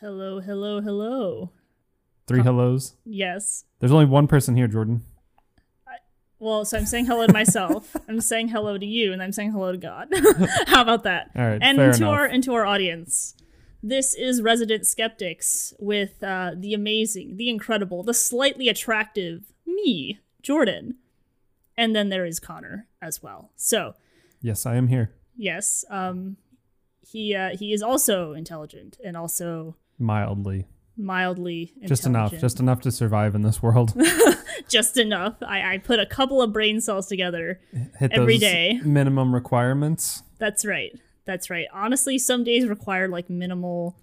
Hello, hello, hello. Three hellos? Yes. There's only one person here, Jordan. So I'm saying hello to myself. I'm saying hello to you, and I'm saying hello to God. How about that? All right, and into our audience. This is Resident Skeptics with the amazing, the incredible, the slightly attractive me, Jordan. And then there is Connor as well. So, yes, I am here. Yes, he is also intelligent and also mildly intelligent. Just enough to survive in this world. Just enough. I put a couple of brain cells together every day. Minimum requirements. That's right. That's right. Honestly, some days require like minimal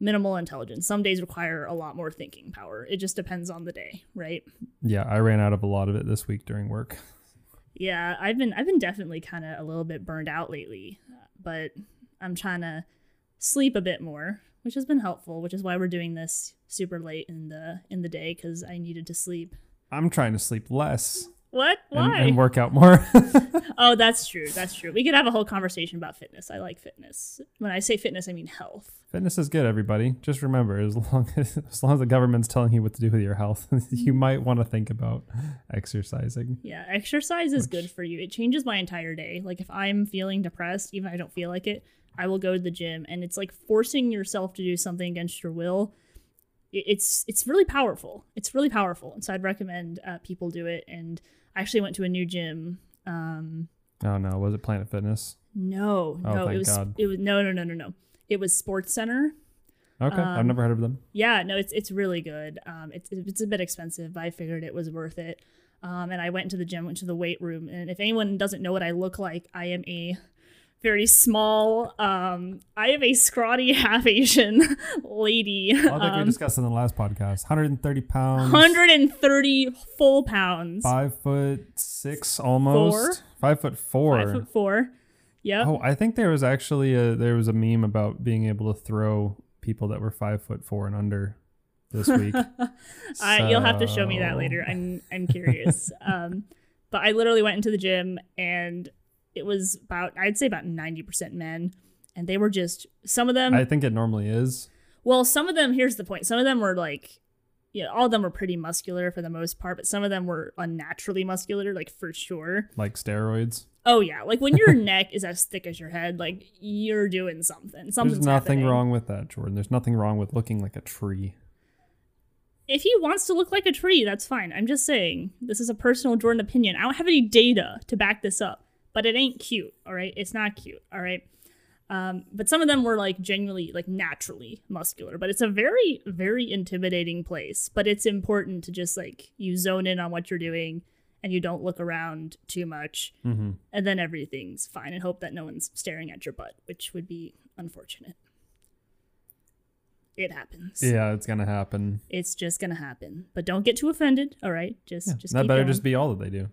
intelligence. Some days require a lot more thinking power. It just depends on the day, right? Yeah, I ran out of a lot of it this week during work. Yeah, I've been definitely kind of a little bit burned out lately, but I'm trying to sleep a bit more, which has been helpful, which is why we're doing this super late in the day, because I needed to sleep. I'm trying to sleep less. What? Why? And work out more. Oh, that's true. That's true. We could have a whole conversation about fitness. I like fitness. When I say fitness, I mean health. Fitness is good, everybody. Just remember, as long as the government's telling you what to do with your health, you might want to think about exercising. Yeah, exercise is good for you. It changes my entire day. Like if I'm feeling depressed, even if I don't feel like it, I will go to the gym. And it's like forcing yourself to do something against your will. It's really powerful. It's really powerful. And so I'd recommend people do it. And I actually went to a new gym. Oh no, was it Planet Fitness? No, oh, no, thank God. It was no. It was Sports Center. Okay, I've never heard of them. Yeah, no, it's really good. It's a bit expensive, but I figured it was worth it. And I went to the gym, went to the weight room, and if anyone doesn't know what I look like, I am a very small. I am a scrawny half Asian lady. I think we discussed in the last podcast. 130 pounds. 130 full pounds. 5'6" almost. 5'4". 5'4". Yeah. Oh, I think there was actually a meme about being able to throw people that were 5'4" and under this week. You'll have to show me that later. I'm curious. But I literally went into the gym and. It was about 90% men, and they were just, some of them... I think it normally is. Well, some of them, here's the point. Some of them were like, you know, all of them were pretty muscular for the most part, but some of them were unnaturally muscular, like for sure. Like steroids? Oh, yeah. Like when your neck is as thick as your head, like you're doing something. There's nothing wrong with that, Jordan. There's nothing wrong with looking like a tree. If he wants to look like a tree, that's fine. I'm just saying, this is a personal Jordan opinion. I don't have any data to back this up. But it ain't cute, all right? It's not cute, all right? But some of them were, like, genuinely, like, naturally muscular. But it's a very, very intimidating place. But it's important to just, like, you zone in on what you're doing and you don't look around too much. Mm-hmm. And then everything's fine. And hope that no one's staring at your butt, which would be unfortunate. It happens. Yeah, it's going to happen. It's just going to happen. But don't get too offended, all right? Just that better going. Just be all that they do.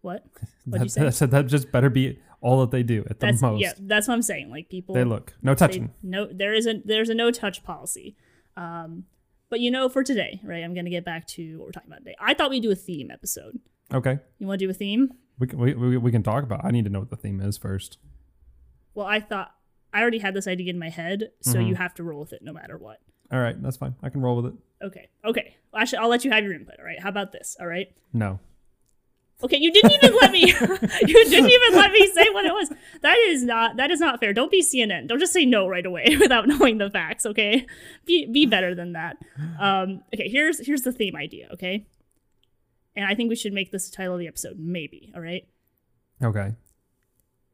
What? What'd you say? I said that just better be all that they do at the most. Yeah, that's what I'm saying. Like people, they look no touching. There's a no touch policy. But you know, for today, right? I'm gonna get back to what we're talking about today. I thought we'd do a theme episode. Okay. You want to do a theme? We can talk about. I need to know what the theme is first. Well, I already had this idea in my head, so you have to roll with it no matter what. All right, that's fine. I can roll with it. Okay. Well, actually, I'll let you have your input. All right. How about this? All right. No. Okay, you didn't even let me say what it was. That is not fair. Don't be CNN. Don't just say no right away without knowing the facts, okay? Be better than that. Okay, here's the theme idea, okay? And I think we should make this the title of the episode, maybe, all right? Okay.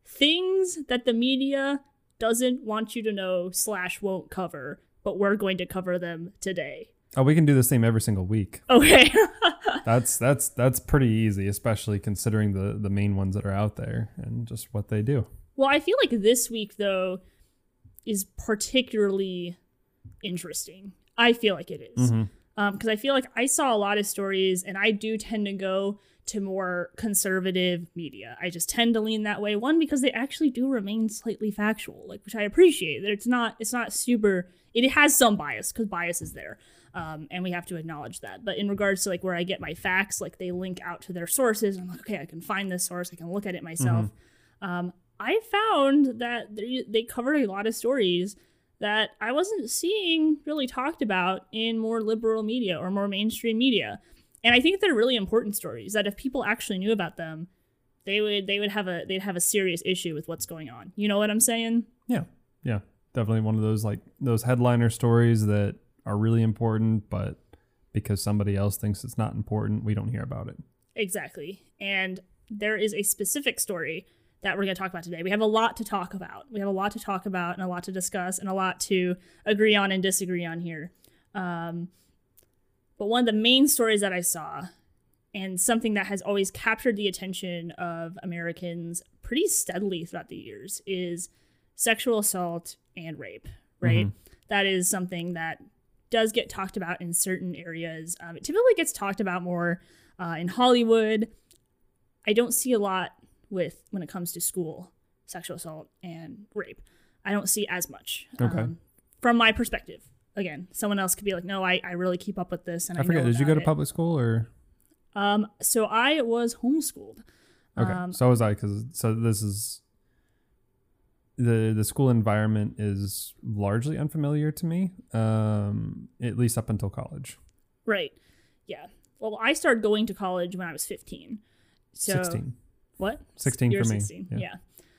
Things that the media doesn't want you to know / won't cover, but we're going to cover them today. Oh, we can do the same every single week. Okay. That's pretty easy, especially considering the main ones that are out there and just what they do. Well, I feel like this week, though, is particularly interesting. I feel like it is. Mm-hmm. 'Cause I feel like I saw a lot of stories, and I do tend to go to more conservative media. I just tend to lean that way. One, because they actually do remain slightly factual, like, which I appreciate. That it's not super. It has some bias, because bias is there. And we have to acknowledge that. But in regards to like where I get my facts, like they link out to their sources. I'm like, okay, I can find this source. I can look at it myself. Mm-hmm. I found that they covered a lot of stories that I wasn't seeing really talked about in more liberal media or more mainstream media. And I think they're really important stories that if people actually knew about them, they'd have a serious issue with what's going on. You know what I'm saying? Yeah. Yeah. Definitely one of those, like, those headliner stories that are really important, but because somebody else thinks it's not important, we don't hear about it. Exactly. And there is a specific story that we're going to talk about today. We have a lot to talk about. We have a lot to talk about and a lot to discuss and a lot to agree on and disagree on here. But one of the main stories that I saw, and something that has always captured the attention of Americans pretty steadily throughout the years, is sexual assault and rape, right? Mm-hmm. That is something that does get talked about in certain areas. It typically gets talked about more in Hollywood. I don't see a lot when it comes to school, sexual assault and rape. I don't see as much from my perspective. Again, someone else could be like, no, I really keep up with this. And I forget, did you go to public school or? So I was homeschooled. Okay. So was I, because this is the school environment is largely unfamiliar to me, at least up until college. Right. Yeah. Well, I started going to college when I was 15. So 16. What? 16 You're for me. 16. Yeah.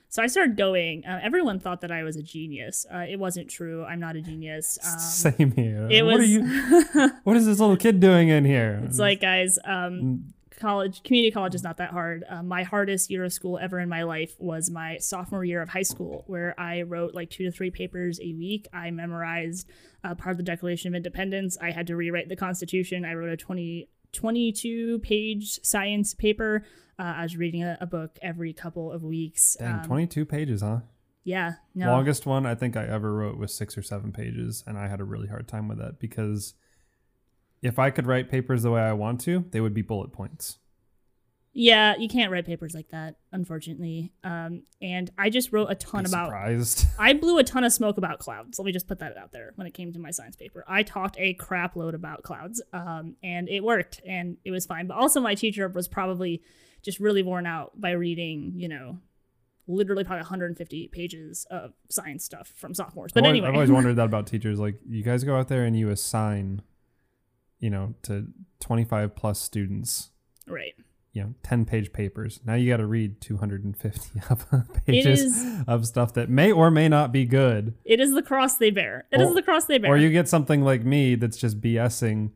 So I started going. Everyone thought that I was a genius. It wasn't true. I'm not a genius. Same here. What is this little kid doing in here? It's like, guys, community college is not that hard. My hardest year of school ever in my life was my sophomore year of high school, where I wrote like 2 to 3 papers a week. I memorized part of the Declaration of Independence. I had to rewrite the Constitution. I wrote a 22-page science paper. I was reading a book every couple of weeks. Dang, 22 pages, huh? Yeah. No. Longest one I think I ever wrote was 6 or 7 pages, and I had a really hard time with that because if I could write papers the way I want to, they would be bullet points. Yeah, you can't write papers like that, unfortunately. And I just wrote a ton about... Surprised. I blew a ton of smoke about clouds. Let me just put that out there when it came to my science paper. I talked a crap load about clouds, and it worked, and it was fine. But also my teacher was probably just really worn out by reading, literally probably 150 pages of science stuff from sophomores. But anyway. I've always wondered that about teachers. Like, you guys go out there and you assign, to 25 plus students. Right. 10-page papers. Now you got to read 250 pages of stuff that may or may not be good. It is the cross they bear. Or you get something like me that's just BSing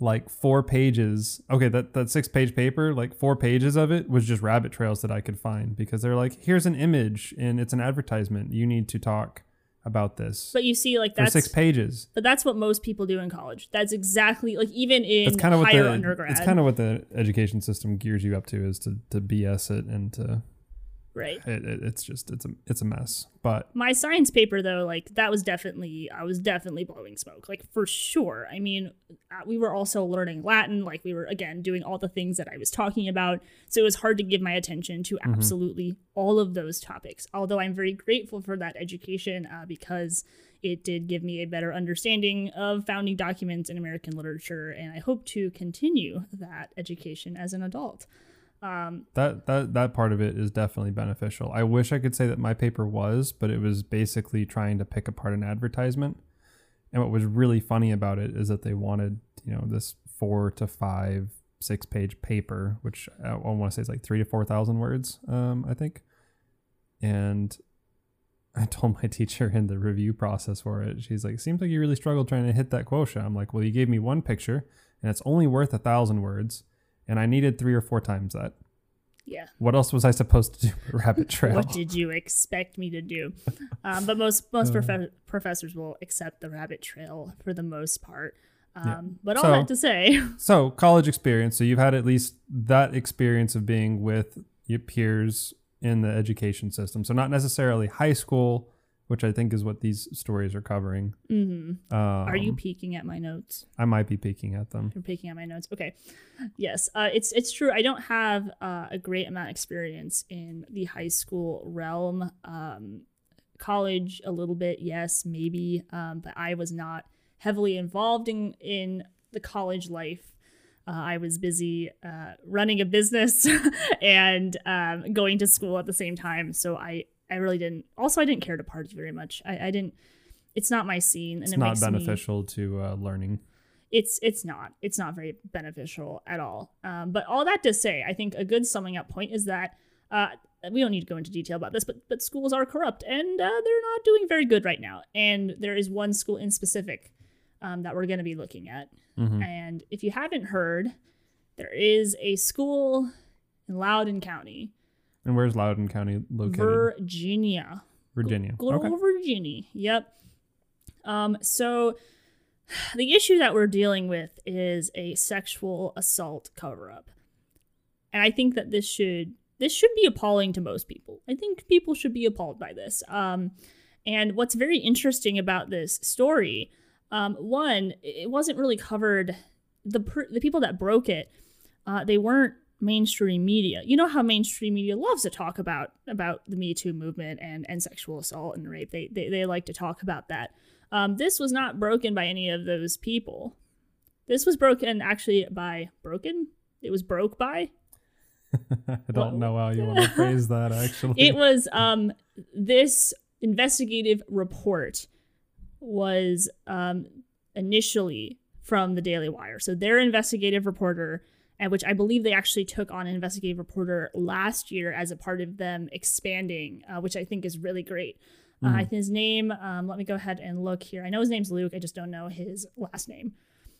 like 4 pages. Okay, that 6-page paper, like 4 pages of it was just rabbit trails that I could find because they're like, here's an image and it's an advertisement. You need to talk about this. But you see, like, that's 6 pages. But that's what most people do in college. That's exactly, like, even in higher undergrad. It's kind of what the education system gears you up to, is to BS it and to... Right. It's a mess. But my science paper, though, like, that was I was definitely blowing smoke, like, for sure. I mean, we were also learning Latin, like, we were, again, doing all the things that I was talking about. So it was hard to give my attention to absolutely all of those topics. Although I'm very grateful for that education because it did give me a better understanding of founding documents in American literature. And I hope to continue that education as an adult. That part of it is definitely beneficial. I wish I could say that my paper was, but it was basically trying to pick apart an advertisement. And what was really funny about it is that they wanted, this 4 to 5, 6-page paper, which I want to say is like 3,000 to 4,000 words, I think. And I told my teacher in the review process for it, she's like, seems like you really struggled trying to hit that quota. I'm like, well, you gave me one picture and it's only worth 1,000 words. And I needed 3 or 4 times that. Yeah. What else was I supposed to do with rabbit trail? What did you expect me to do? But most professors will accept the rabbit trail for the most part. But all that to say. So college experience. So you've had at least that experience of being with your peers in the education system. So not necessarily high school, which I think is what these stories are covering. Mm-hmm. Are you peeking at my notes? I might be peeking at them. You're peeking at my notes. Okay. Yes. It's true. I don't have a great amount of experience in the high school realm. College, a little bit. Yes, maybe. But I was not heavily involved in the college life. I was busy running a business and going to school at the same time. So I really didn't care to party very much. I didn't it's not my scene, and it's not beneficial to learning. It's not very beneficial at all. But all that to say, I think a good summing up point is that we don't need to go into detail about this, but schools are corrupt, and they're not doing very good right now. And there is one school in specific that we're going to be looking at. Mm-hmm. And if you haven't heard, there is a school in Loudoun County. And where's Loudoun County located? Virginia. Global, okay. Virginia. Yep. So the issue that we're dealing with is a sexual assault cover-up. And I think that this should be appalling to most people. I think people should be appalled by this. And what's very interesting about this story, one, it wasn't really covered. The people that broke it, they weren't mainstream media. You know how mainstream media loves to talk about the Me Too movement and sexual assault and rape. They like to talk about that. This was not broken by any of those people. This was broken actually by broken. It was broke by. I don't know how you want to phrase that, actually. It was this investigative report was initially from the Daily Wire. So their investigative reporter, and which I believe they actually took on an investigative reporter last year as a part of them expanding, which I think is really great. Mm-hmm. His name, let me go ahead and look here. I know his name's Luke. I just don't know his last name.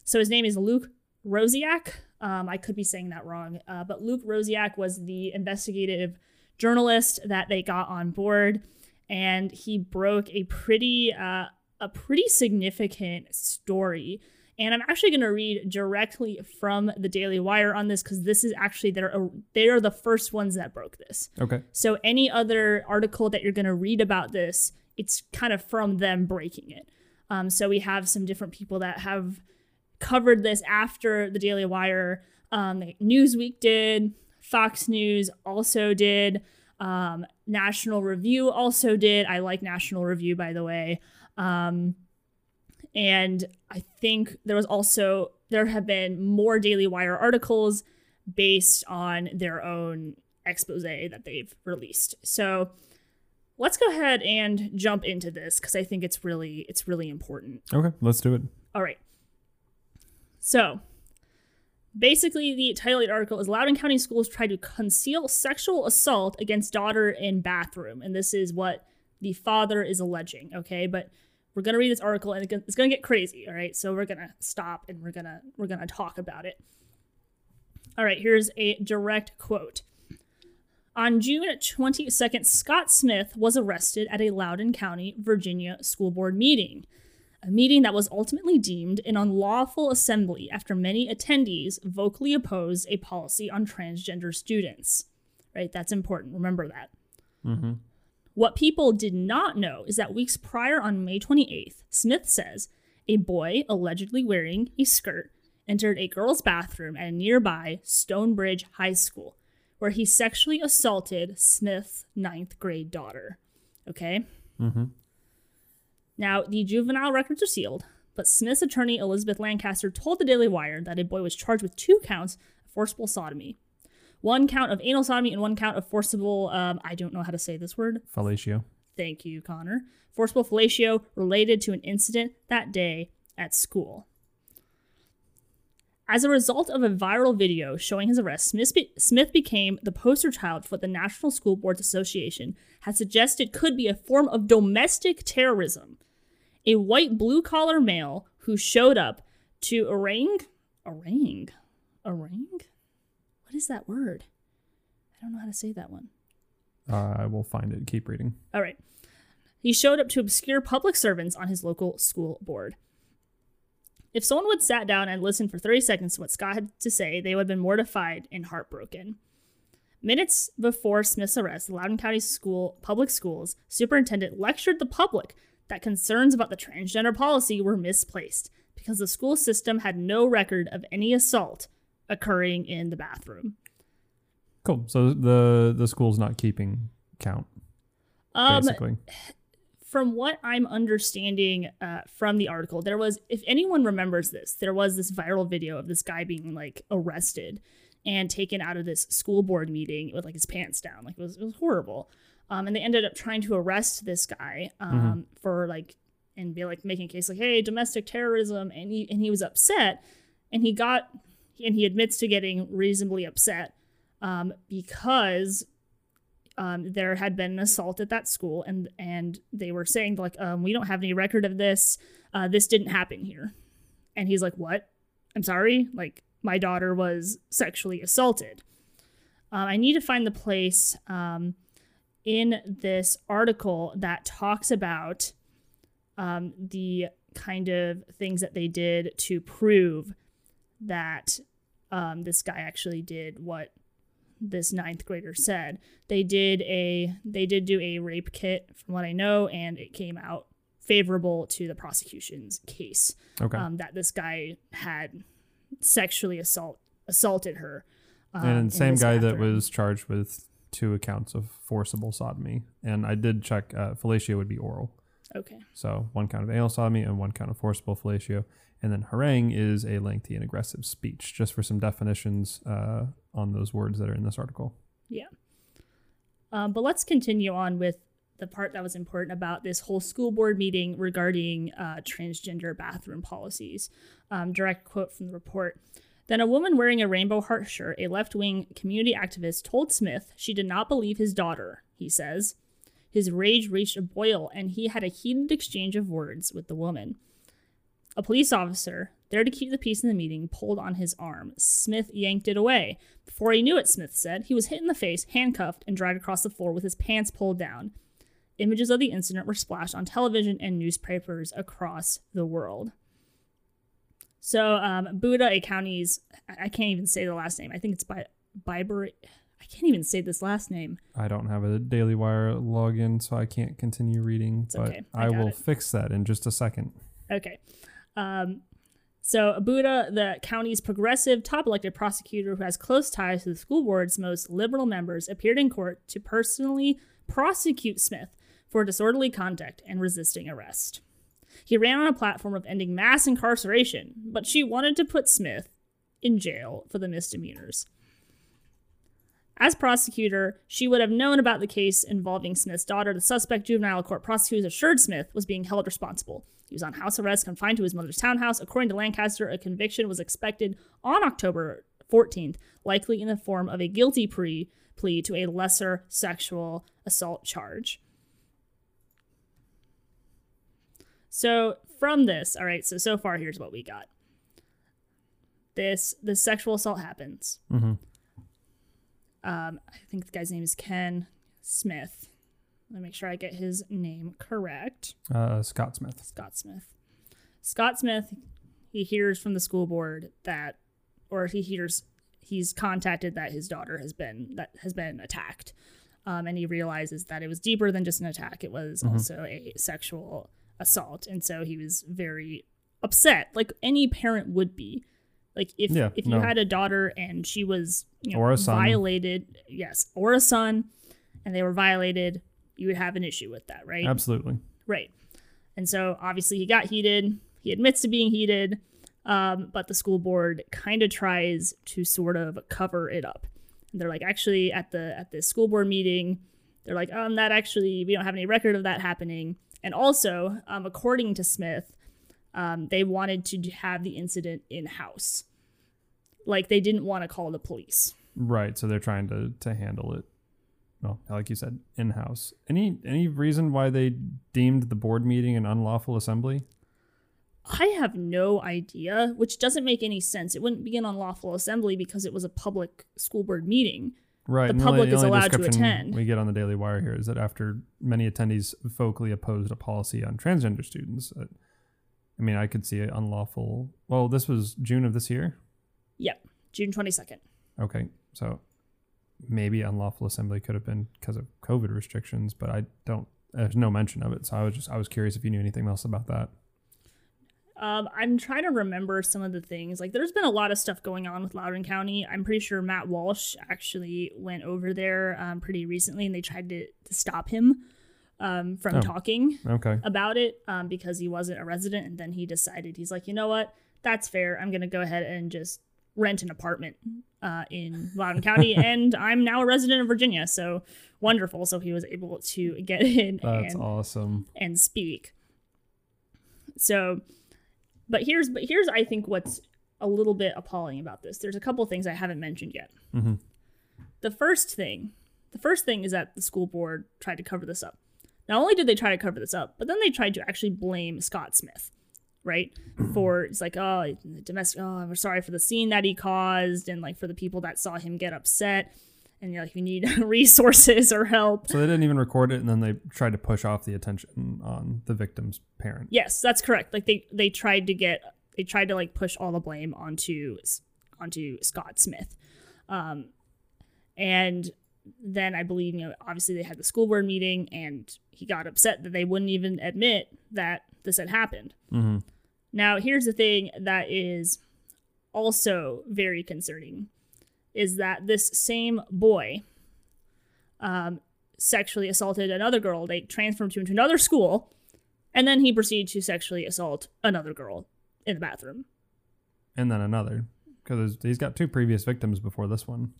So his name is Luke Rosiak. I could be saying that wrong. But Luke Rosiak was the investigative journalist that they got on board. And he broke a pretty significant story. And I'm actually going to read directly from the Daily Wire on this, because this is actually they are the first ones that broke this. Okay. So any other article that you're going to read about this, it's kind of from them breaking it. So we have some different people that have covered this after the Daily Wire. Newsweek did. Fox News also did. National Review also did. I like National Review, by the way. And I think there have been more Daily Wire articles based on their own expose that they've released. So let's go ahead and jump into this, because I think it's really important. Okay, let's do it. All right. So basically, the title of the article is Loudoun County Schools Try to Conceal Sexual Assault Against Daughter in Bathroom. And this is what the father is alleging. Okay, but we're going to read this article, and it's going to get crazy, all right? So we're going to stop, and we're going to talk about it. All right, here's a direct quote. On June 22nd, Scott Smith was arrested at a Loudoun County, Virginia school board meeting, a meeting that was ultimately deemed an unlawful assembly after many attendees vocally opposed a policy on transgender students. Right? That's important. Remember that. Mm-hmm. What people did not know is that weeks prior, on May 28th, Smith says a boy allegedly wearing a skirt entered a girl's bathroom at a nearby Stone Bridge High School, where he sexually assaulted Smith's 9th grade daughter. Okay? Mm-hmm. Now, the juvenile records are sealed, but Smith's attorney, Elizabeth Lancaster, told the Daily Wire that a boy was charged with 2 counts of forcible sodomy. 1 count of anal sodomy and 1 count of forcible, I don't know how to say this word. Fellatio. Thank you, Connor. Forcible fellatio related to an incident that day at school. As a result of a viral video showing his arrest, Smith became the poster child for what the National School Boards Association had suggested could be a form of domestic terrorism. A white blue-collar male who showed up to harangue? What is that word? I don't know how to say that one. I will find it. Keep reading. All right. He showed up to obscure public servants on his local school board. If someone would sat down and listened for 30 seconds to what Scott had to say, they would have been mortified and heartbroken. Minutes before Smith's arrest, the Loudoun County Public Schools superintendent lectured the public that concerns about the transgender policy were misplaced because the school system had no record of any assault occurring in the bathroom. Cool. So the school's not keeping count, basically. From what I'm understanding from the article, there was, if anyone remembers this, there was this viral video of this guy being like arrested and taken out of this school board meeting with like his pants down. Like it was horrible. And they ended up trying to arrest this guy for like and be like making a case like, hey, domestic terrorism. And he was upset, and he admits to getting reasonably upset because there had been an assault at that school, and they were saying like, we don't have any record of this. This didn't happen here. And he's like, what? I'm sorry. Like, my daughter was sexually assaulted. I need to find the place in this article that talks about the kind of things that they did to prove that this guy actually did what this ninth grader said. They did do a rape kit, from what I know, and it came out favorable to the prosecution's case. Okay. That this guy had sexually assaulted her. And same guy that was charged with 2 accounts of forcible sodomy. And I did check, fellatio would be oral. Okay. So 1 count of anal sodomy and 1 count of forcible fellatio. And then harangue is a lengthy and aggressive speech, just for some definitions on those words that are in this article. Yeah. But let's continue on with the part that was important about this whole school board meeting regarding transgender bathroom policies. Direct quote from the report. Then a woman wearing a rainbow heart shirt, a left-wing community activist, told Smith she did not believe his daughter, he says. His rage reached a boil, and he had a heated exchange of words with the woman. A police officer, there to keep the peace in the meeting, pulled on his arm. Smith yanked it away. Before he knew it, Smith said, he was hit in the face, handcuffed, and dragged across the floor with his pants pulled down. Images of the incident were splashed on television and newspapers across the world. So Buda, a county's, I can't even say the last name. I think it's Byber. I can't even say this last name. I don't have a Daily Wire login, so I can't continue reading. It's okay. But I will fix that in just a second. Okay. So Buda, the county's progressive top elected prosecutor who has close ties to the school board's most liberal members, appeared in court to personally prosecute Smith for disorderly conduct and resisting arrest. He ran on a platform of ending mass incarceration, but she wanted to put Smith in jail for the misdemeanors. As prosecutor, she would have known about the case involving Smith's daughter. The suspect, juvenile court prosecutors assured Smith, was being held responsible. He was on house arrest, confined to his mother's townhouse. According to Lancaster, a conviction was expected on October 14th, likely in the form of a guilty plea to a lesser sexual assault charge. So from this, all right, so far, here's what we got. This sexual assault happens. Mm-hmm. I think the guy's name is Ken Smith. Let me make sure I get his name correct. Scott Smith, he hears from the school board that, or he hears, he's contacted that his daughter has been attacked. And he realizes that it was deeper than just an attack. It was also a sexual assault, and so he was very upset, like any parent would be. Like if you had a daughter and she was or a son, and they were violated, you would have an issue with that, right? Absolutely, right. And so obviously he got heated. He admits to being heated, but the school board kind of tries to sort of cover it up. And they're like, actually, at this school board meeting, they're like, that actually, we don't have any record of that happening. And also, according to Smith, they wanted to have the incident in-house. Like, they didn't want to call the police. Right, so they're trying to handle it, well, like you said, in-house. Any reason why they deemed the board meeting an unlawful assembly? I have no idea, which doesn't make any sense. It wouldn't be an unlawful assembly because it was a public school board meeting. Right. The public is allowed to attend. We get on the Daily Wire here is that after many attendees vocally opposed a policy on transgender students, I mean, I could see an unlawful. Well, this was June of this year. Yep, June 22nd. Okay, so maybe unlawful assembly could have been because of COVID restrictions, but I don't. There's no mention of it, so I was curious if you knew anything else about that. I'm trying to remember some of the things. Like, there's been a lot of stuff going on with Loudoun County. I'm pretty sure Matt Walsh actually went over there pretty recently, and they tried to stop him from talking about it because he wasn't a resident. And then he decided, he's like, you know what? That's fair. I'm going to go ahead and just rent an apartment in Loudoun County, and I'm now a resident of Virginia. So wonderful. So he was able to get in. That's awesome. And speak. So, but here's I think what's a little bit appalling about this. There's a couple things I haven't mentioned yet. Mm-hmm. The first thing is that the school board tried to cover this up. Not only did they try to cover this up, but then they tried to actually blame Scott Smith, right? For, it's like, oh, domestic, oh, we're sorry for the scene that he caused, and like for the people that saw him get upset, and you're like, you need resources or help. So they didn't even record it, and then they tried to push off the attention on the victim's parent. Yes, that's correct. Like they tried to like push all the blame onto Scott Smith. And then I believe, you know, obviously they had the school board meeting, and he got upset that they wouldn't even admit that this had happened. Mm-hmm. Now, here's the thing that is also very concerning, is that this same boy sexually assaulted another girl. They transferred him into another school, and then he proceeded to sexually assault another girl in the bathroom. And then another, because he's got two previous victims before this one.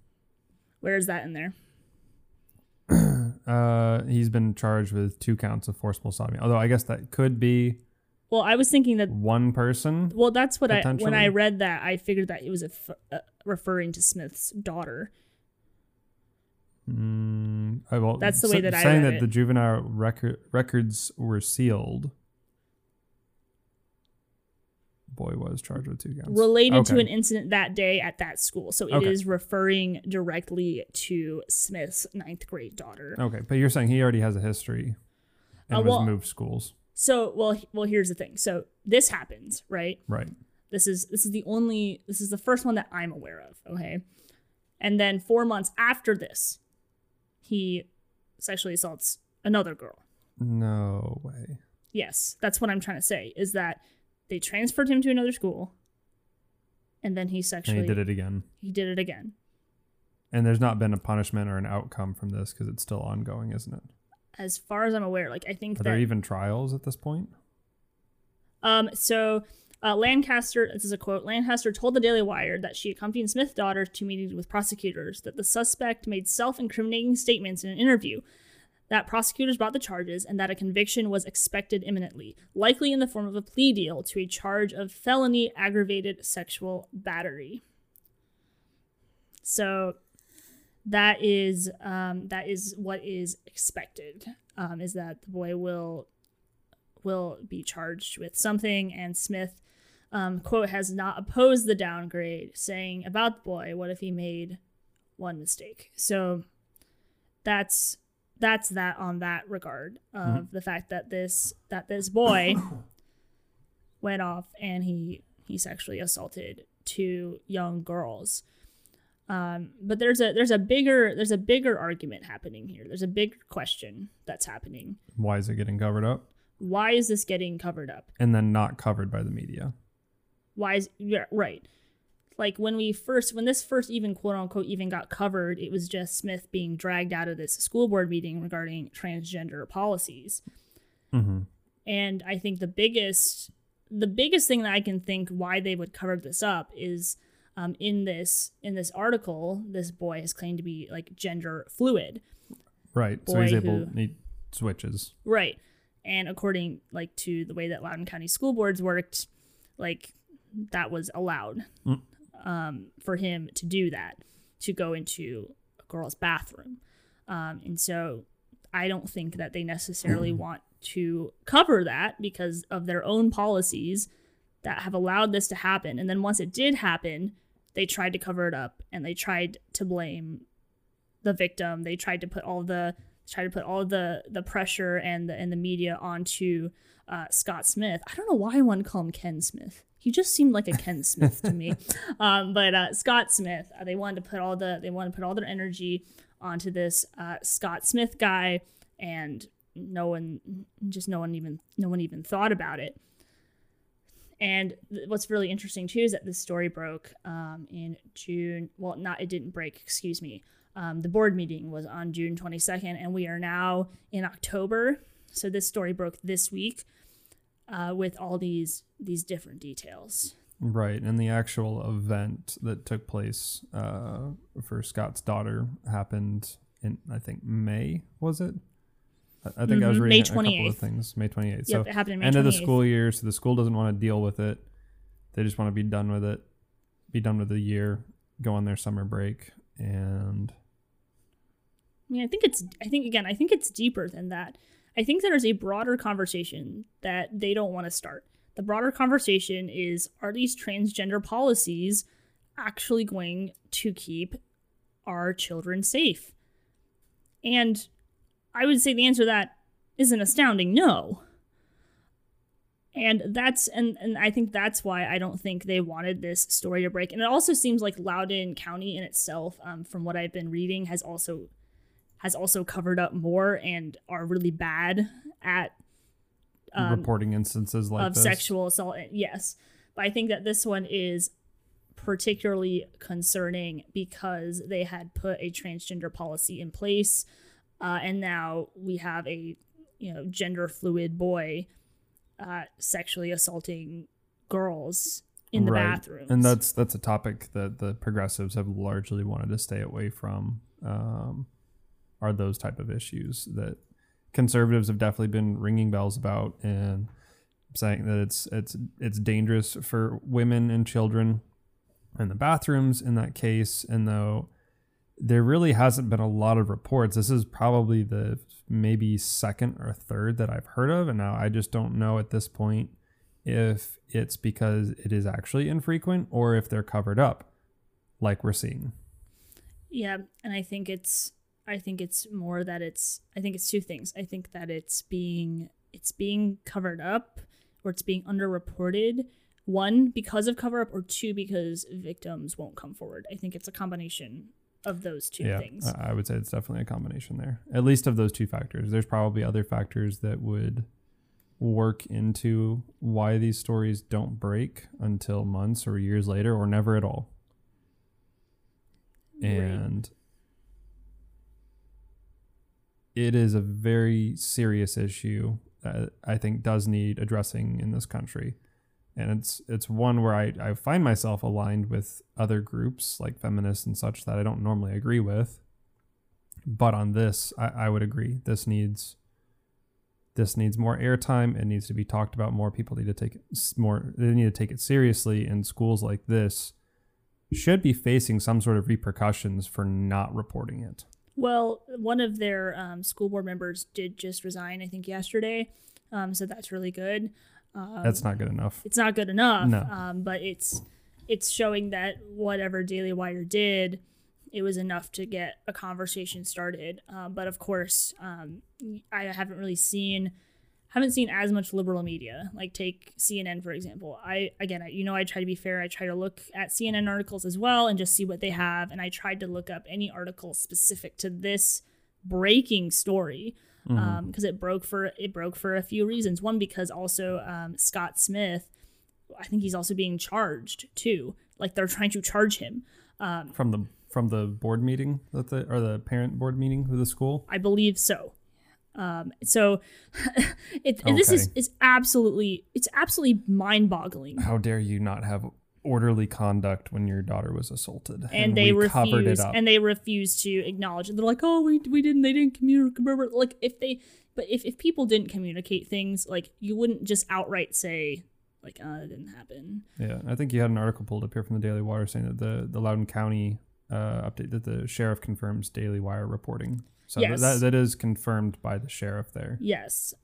Where is that in there? He's been charged with 2 counts of forcible sodomy. Although I guess that could be. Well, I was thinking that one person. Well, that's what when I read that, I figured that it was referring to Smith's daughter. Well, that's the way that I read it. Saying that the juvenile records were sealed. Boy was charged with 2 counts. Related to an incident that day at that school. So it is referring directly to Smith's 9th grade daughter. Okay, but you're saying he already has a history and was moved schools. So, well, here's the thing. So this happens, right? Right. This is the first one that I'm aware of, okay? And then 4 months after this, he sexually assaults another girl. No way. Yes, that's what I'm trying to say, is that they transferred him to another school, and then he did it again. He did it again. And there's not been a punishment or an outcome from this, because it's still ongoing, isn't it? As far as I'm aware, like, I think are there even trials at this point? So Lancaster, this is a quote, Lancaster told the Daily Wire that she accompanied Smith's daughter to meetings with prosecutors, that the suspect made self-incriminating statements in an interview, that prosecutors brought the charges, and that a conviction was expected imminently, likely in the form of a plea deal to a charge of felony aggravated sexual battery. So that is what is expected, is that the boy will be charged with something, and Smith, quote, has not opposed the downgrade, saying about the boy, what if he made one mistake? So that's that on that regard of the fact that this boy went off and he sexually assaulted 2 young girls. But there's a bigger argument happening here. There's a big question that's happening. Why is it getting covered up? Why is this getting covered up? And then not covered by the media. Why is, yeah, right. Like when this first even quote unquote even got covered, it was just Smith being dragged out of this school board meeting regarding transgender policies. Mm-hmm. And I think the biggest thing that I can think why they would cover this up is in this article, this boy has claimed to be like gender fluid. Right. So he switches. Right. And according like to the way that Loudoun County School Boards worked, like that was allowed. Mm. For him to do that, to go into a girl's bathroom. And so I don't think that they necessarily want to cover that because of their own policies that have allowed this to happen. And then once it did happen, they tried to cover it up, and they tried to blame the victim. They tried to put all the pressure and the media onto Scott Smith. I don't know why I want to call him Ken Smith. He just seemed like a Ken Smith to me, but Scott Smith. They wanted to put all their energy onto this Scott Smith guy, and no one even thought about it. And what's really interesting too is that this story broke in June. Well, it didn't break. Excuse me. The board meeting was on June 22nd, and we are now in October. So this story broke this week. With all these different details. Right, and the actual event that took place for Scott's daughter happened in, I think, May, was it? I think I was reading a couple of things. May 28th. Yep, so it happened May 28th. End of the school year, so the school doesn't want to deal with it. They just want to be done with it, be done with the year, go on their summer break. And I mean, I think it's deeper than that. I think there's a broader conversation that they don't want to start. The broader conversation is, are these transgender policies actually going to keep our children safe? And I would say the answer to that is an astounding no. And I think that's why I don't think they wanted this story to break. And it also seems like Loudoun County in itself, from what I've been reading, has also covered up more and are really bad at reporting instances like of this. Sexual assault. Yes, but I think that this one is particularly concerning because they had put a transgender policy in place, and now we have a gender fluid boy sexually assaulting girls in the bathrooms. And that's a topic that the progressives have largely wanted to stay away from, are those type of issues that conservatives have definitely been ringing bells about and saying that it's dangerous for women and children in the bathrooms in that case. And though there really hasn't been a lot of reports, this is probably the maybe second or third that I've heard of. And now I just don't know at this point if it's because it is actually infrequent or if they're covered up like we're seeing. Yeah. And I think it's two things. I think that it's being covered up or it's being underreported. One, because of cover up, or two, because victims won't come forward. I think it's a combination of those two things. I would say it's definitely a combination there, at least of those two factors. There's probably other factors that would work into why these stories don't break until months or years later or never at all. Right. And it is a very serious issue that I think does need addressing in this country. And it's one where I find myself aligned with other groups like feminists and such that I don't normally agree with. But on this, I would agree. This needs more airtime. It needs to be talked about more. People need to take it more. They need to take it seriously. And schools like this should be facing some sort of repercussions for not reporting it. Well, one of their school board members did just resign, I think, yesterday. So that's really good. That's not good enough. It's not good enough. No. But it's showing that whatever Daily Wire did, it was enough to get a conversation started. But of course, I haven't seen as much liberal media. Like take CNN, for example. I try to be fair. I try to look at CNN articles as well and just see what they have. And I tried to look up any article specific to this breaking story. Because it broke for a few reasons. One, because also Scott Smith, I think he's also being charged too. Like they're trying to charge him from the board meeting or the parent board meeting for the school. I believe so. So this is absolutely mind-boggling. How dare you not have orderly conduct when your daughter was assaulted, and they covered it up. And they refuse to acknowledge it. They're like, oh, they didn't communicate. Like if people didn't communicate things, like you wouldn't just outright say like, it didn't happen. Yeah. I think you had an article pulled up here from the Daily Wire saying that the Loudoun County update that the sheriff confirms Daily Wire reporting. So yes. that is confirmed by the sheriff there. Yes.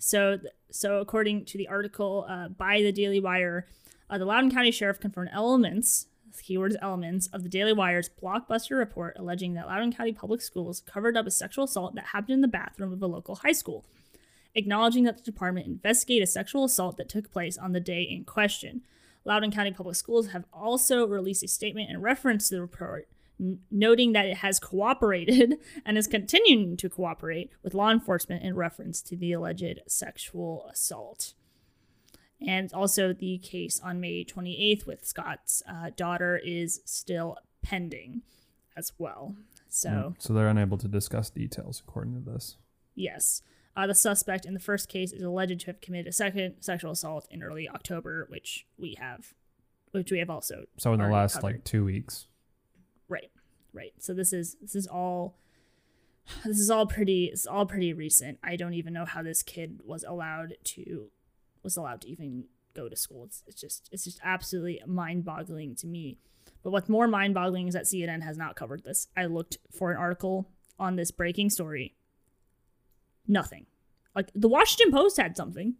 So according to the article by the Daily Wire, the Loudoun County Sheriff confirmed elements of the Daily Wire's blockbuster report alleging that Loudoun County Public Schools covered up a sexual assault that happened in the bathroom of a local high school, acknowledging that the department investigated a sexual assault that took place on the day in question. Loudoun County Public Schools have also released a statement in reference to the report, noting that it has cooperated and is continuing to cooperate with law enforcement in reference to the alleged sexual assault. And also the case on May 28th with Scott's daughter is still pending as well. So they're unable to discuss details according to this. Yes. The suspect in the first case is alleged to have committed a second sexual assault in early October, which we have also. So in the last covered. 2 weeks. Right. So this is all This is all pretty. It's all pretty recent. I don't even know how this kid was allowed to even go to school. It's just absolutely mind-boggling to me. But what's more mind-boggling is that CNN has not covered this. I looked for an article on this breaking story. Nothing. Like, the Washington Post had something.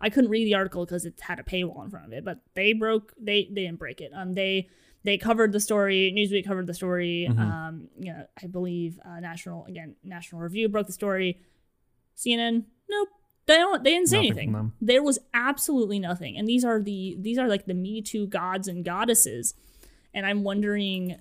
I couldn't read the article because it had a paywall in front of it, but they didn't break it. They covered the story. Newsweek covered the story. Mm-hmm. I believe National Review broke the story. CNN, nope. They didn't say anything. There was absolutely nothing. And these are like the Me Too gods and goddesses. And I'm wondering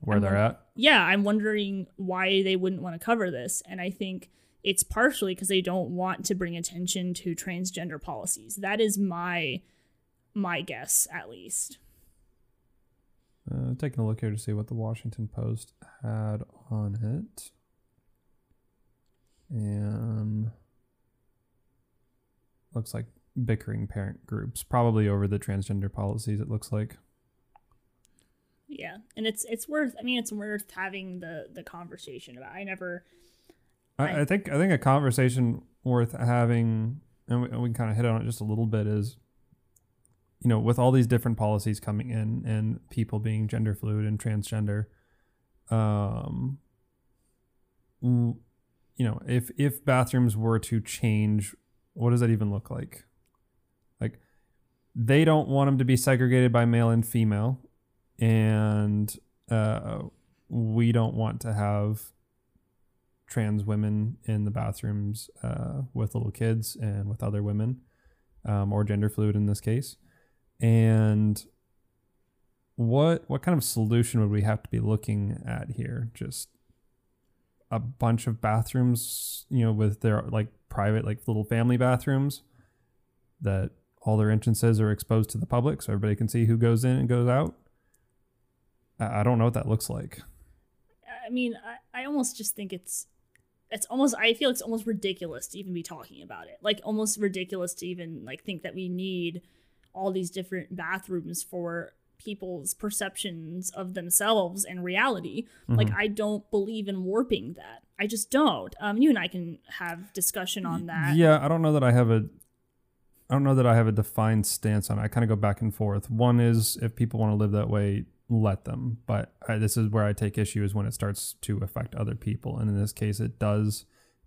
where they're at. Yeah, I'm wondering why they wouldn't want to cover this. And I think it's partially because they don't want to bring attention to transgender policies. That is my guess, at least. Taking a look here to see what the Washington Post had on it. And looks like bickering parent groups, probably over the transgender policies, it looks like. Yeah, and it's worth having the conversation about. I think a conversation worth having, and we can kind of hit on it just a little bit, is, you know, with all these different policies coming in and people being gender fluid and transgender, if bathrooms were to change, what does that even look like? Like, they don't want them to be segregated by male and female, and we don't want to have trans women in the bathrooms with little kids and with other women, or gender fluid in this case. And what kind of solution would we have to be looking at here? Just a bunch of bathrooms, you know, with their like private, like little family bathrooms that all their entrances are exposed to the public, so everybody can see who goes in and goes out. I don't know what that looks like. I mean, I almost just think I feel it's almost ridiculous to even be talking about it. Like, almost ridiculous to even like think that we need all these different bathrooms for people's perceptions of themselves and reality. Mm-hmm. Like, I don't believe in warping that. I just don't. You and I can have discussion on that. Yeah, I don't know that I have a defined stance on it. I kind of go back and forth. One is, if people want to live that way, let them. But this is where I take issue, is when it starts to affect other people. And in this case, it does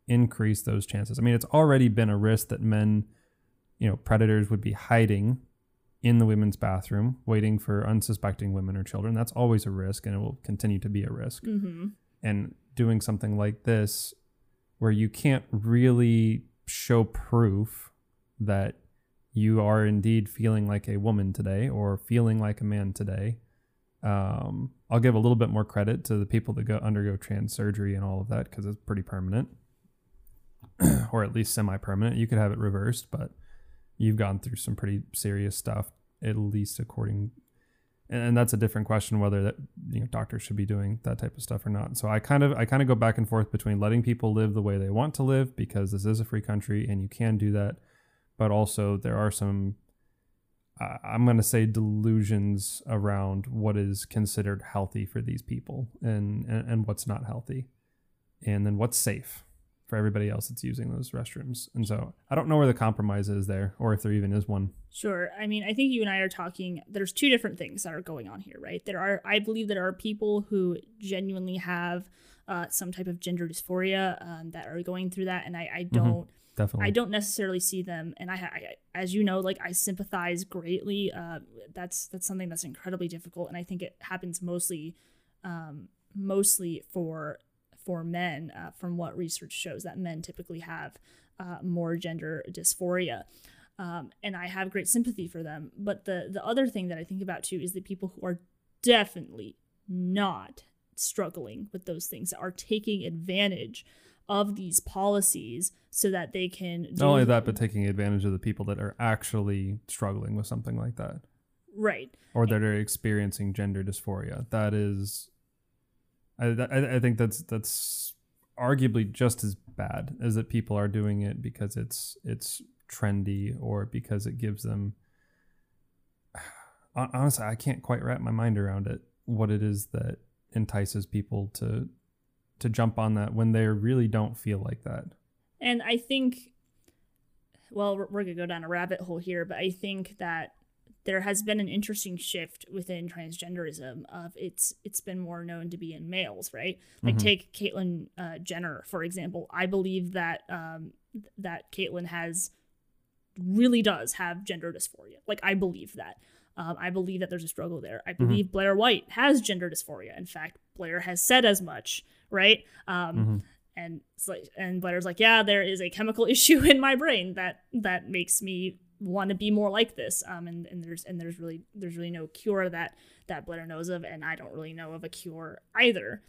increase those chances. I mean, it's already been a risk that men, you know, predators would be hiding in the women's bathroom, waiting for unsuspecting women or children. That's always a risk, and it will continue to be a risk. Mm-hmm. And doing something like this, where you can't really show proof that you are indeed feeling like a woman today or feeling like a man today. I'll give a little bit more credit to the people that undergo trans surgery and all of that, because it's pretty permanent, or at least semi-permanent. You could have it reversed, but you've gone through some pretty serious stuff, at least according. And that's a different question, whether that, you know, doctors should be doing that type of stuff or not. So I kind of go back and forth between letting people live the way they want to live, because this is a free country and you can do that, but also there are some, I'm going to say, delusions around what is considered healthy for these people and what's not healthy, and then what's safe for everybody else that's using those restrooms. And so I don't know where the compromise is there, or if there even is one. Sure. I mean, I think you and I are talking, there's two different things that are going on here, right? I believe there are people who genuinely have some type of gender dysphoria that are going through that. And I don't, mm-hmm. Definitely. I don't necessarily see them, and I as you know, like, I sympathize greatly. That's something that's incredibly difficult, and I think it happens mostly for men, from what research shows, that men typically have more gender dysphoria, and I have great sympathy for them. But the other thing that I think about too is the people who are definitely not struggling with those things, are taking advantage of these policies so that they can not only that, but taking advantage of the people that are actually struggling with something like that, right? Or that are experiencing gender dysphoria. That is, I think that's arguably just as bad as that people are doing it because it's trendy, or because it gives them. Honestly, I can't quite wrap my mind around it, what it is that entices people to to jump on that when they really don't feel like that. And I think, well, we're going to go down a rabbit hole here, but I think that there has been an interesting shift within transgenderism of it's been more known to be in males, right? Like take Caitlyn Jenner, for example. I believe that that Caitlyn really does have gender dysphoria. Like, I believe that. I believe that there's a struggle there. I believe Blair White has gender dysphoria. In fact, Blair has said as much, right? And it's like, and Blair's like, yeah, there is a chemical issue in my brain that makes me want to be more like this. And there's really no cure that Blair knows of, and I don't really know of a cure either.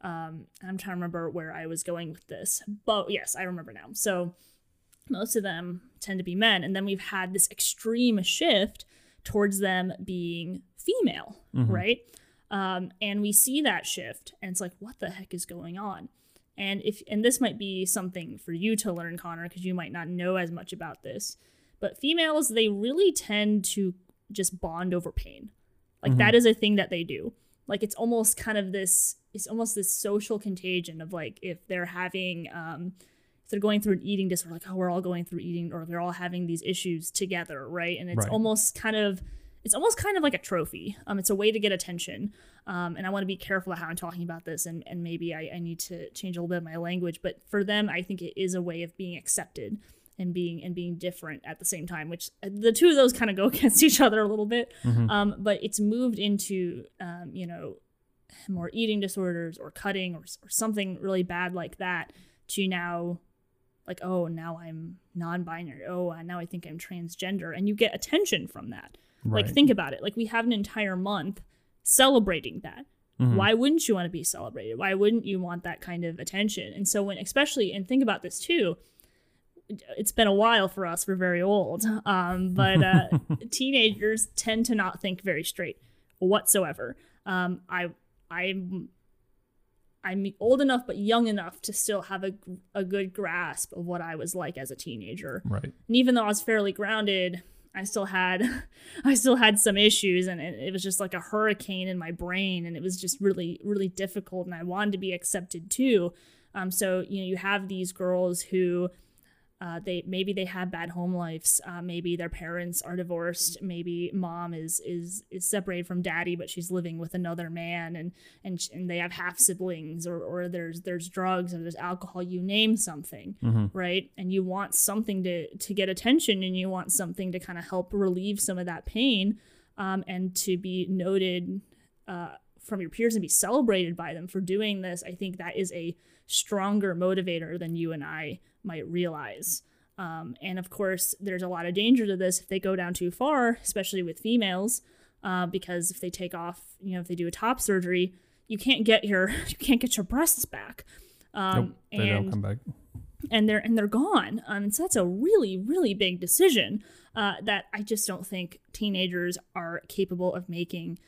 I'm trying to remember where I was going with this, but yes, I remember now. So most of them tend to be men, and then we've had this extreme shift towards them being female, right? And we see that shift, and it's like, what the heck is going on? And this might be something for you to learn, Connor, because you might not know as much about this. But females, they really tend to just bond over pain. Like that is a thing that they do. Like it's almost kind of this, it's almost this social contagion of like, if they're having, if they're going through an eating disorder, like, oh, we're all going through eating, or they're all having these issues together, right? And it's almost kind of like a trophy. It's a way to get attention. And I want to be careful of how I'm talking about this. And maybe I need to change a little bit of my language. But for them, I think it is a way of being accepted and being different at the same time, which the two of those kind of go against each other a little bit. But it's moved into, more eating disorders or cutting or something really bad like that to now like, oh, now I'm non-binary. Oh, now I think I'm transgender. And you get attention from that. Right. Like, think about it. Like, we have an entire month celebrating that. Why wouldn't you want to be celebrated? Why wouldn't you want that kind of attention? And so and think about this too, it's been a while for us. We're very old. But teenagers tend to not think very straight whatsoever. I'm old enough, but young enough to still have a good grasp of what I was like as a teenager. Right. And even though I was fairly grounded, I still had some issues, and it was just like a hurricane in my brain, and it was just really, really difficult, and I wanted to be accepted too. So, you have these girls who they have bad home lives. Maybe their parents are divorced. Maybe mom is separated from daddy, but she's living with another man, and they have half siblings, or there's drugs, or there's alcohol. You name something, right? And you want something to get attention, and you want something to kind of help relieve some of that pain, and to be noted from your peers and be celebrated by them for doing this. I think that is a stronger motivator than you and I might realize. And of course, there's a lot of danger to this if they go down too far, especially with females, because if they take off, if they do a top surgery, you can't get your breasts back. Nope, they don't come back. And they're gone. And so that's a really, really big decision that I just don't think teenagers are capable of making.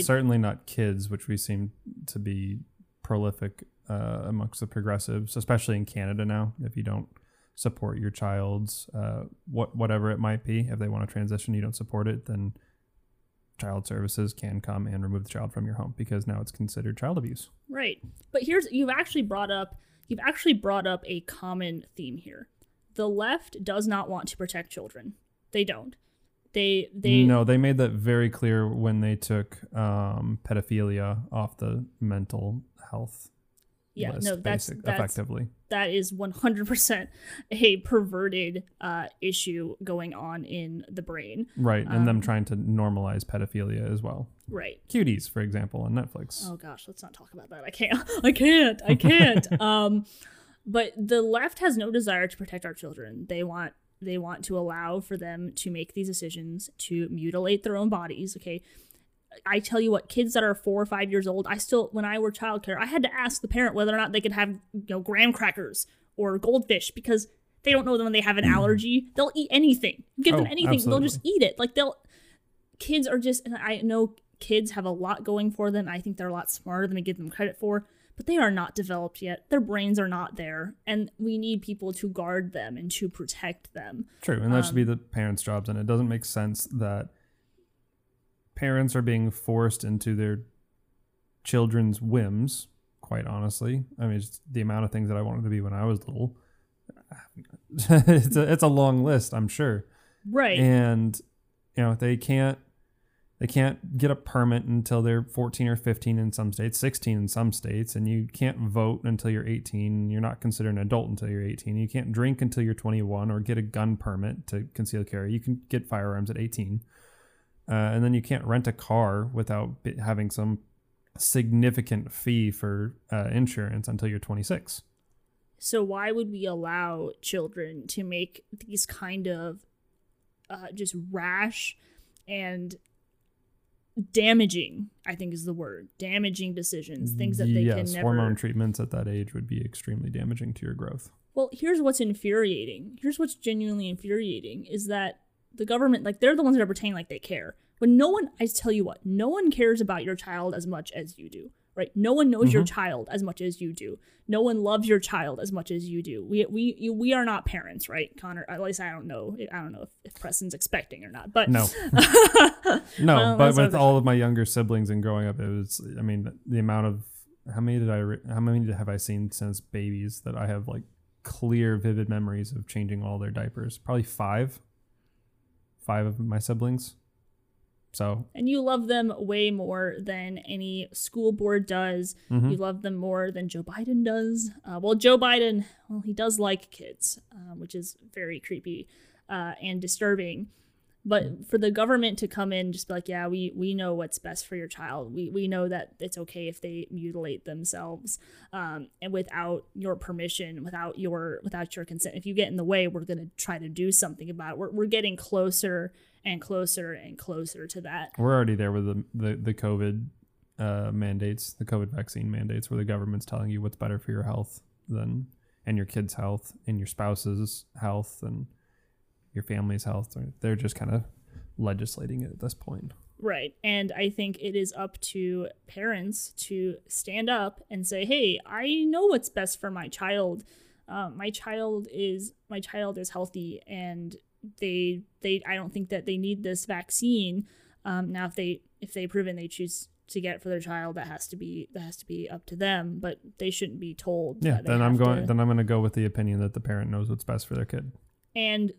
Certainly not kids, which we seem to be prolific amongst the progressives, especially in Canada now. If you don't support your child's whatever it might be, if they want to transition, you don't support it, then child services can come and remove the child from your home, because now it's considered child abuse. Right. But you've actually brought up a common theme here. The left does not want to protect children. They don't. They made that very clear when they took pedophilia off the mental health. Yeah, list, no, that's effectively. That is 100% a perverted issue going on in the brain. Right, and them trying to normalize pedophilia as well. Right. Cuties, for example, on Netflix. Oh gosh, let's not talk about that. I can't. But the left has no desire to protect our children. They want to allow for them to make these decisions, to mutilate their own bodies, okay? I tell you what, kids that are 4 or 5 years old, when I were childcare, I had to ask the parent whether or not they could have, graham crackers or goldfish, because they don't know them when they have an allergy. They'll eat anything. Give them anything. Absolutely. They'll just eat it. Like kids are just, and I know kids have a lot going for them. I think they're a lot smarter than I give them credit for, but they are not developed yet. Their brains are not there, and we need people to guard them and to protect them. True. And that should be the parents' jobs. And it doesn't make sense that parents are being forced into their children's whims, quite honestly. I mean, it's the amount of things that I wanted to be when I was little. It's a long list, I'm sure. Right. And, you know, they can't get a permit until they're 14 or 15 in some states, 16 in some states, and you can't vote until you're 18. You're not considered an adult until you're 18. You can't drink until you're 21 or get a gun permit to conceal carry. You can get firearms at 18. And then you can't rent a car without having some significant fee for insurance until you're 26. So why would we allow children to make these kind of just rash and damaging, I think is the word, damaging decisions, things that they can never... hormone treatments at that age would be extremely damaging to your growth. Well, here's what's infuriating. Here's what's genuinely infuriating is that the government, like, they're the ones that are pretending like they care. But no one, I tell you what, no one cares about your child as much as you do, right? No one knows your child as much as you do. No one loves your child as much as you do. We are not parents, right, Connor? At least I don't know. I don't know if Preston's expecting or not. But no, but with all of my younger siblings and growing up, it was. I mean, the amount of how many have I seen since babies that I have like clear, vivid memories of changing all their diapers? Probably five of my siblings. So, and you love them way more than any school board does. Mm-hmm. You love them more than Joe Biden does. Well, he does like kids, which is very creepy and disturbing. But for the government to come in and just be like, yeah, we know what's best for your child. We know that it's okay if they mutilate themselves and without your permission, without your consent. If you get in the way, we're going to try to do something about it. We're getting closer and closer and closer to that. We're already there with the COVID mandates, the COVID vaccine mandates, where the government's telling you what's better for your health and your kids' health and your spouse's health and your family's health. They're just kind of legislating it at this point. Right. And I think it is up to parents to stand up and say, hey, I know what's best for my child. My child is healthy and they I don't think that they need this vaccine. Now if they prove and they choose to get for their child, that has to be up to them, but they shouldn't be told. Yeah, I'm going to go with the opinion that the parent knows what's best for their kid. And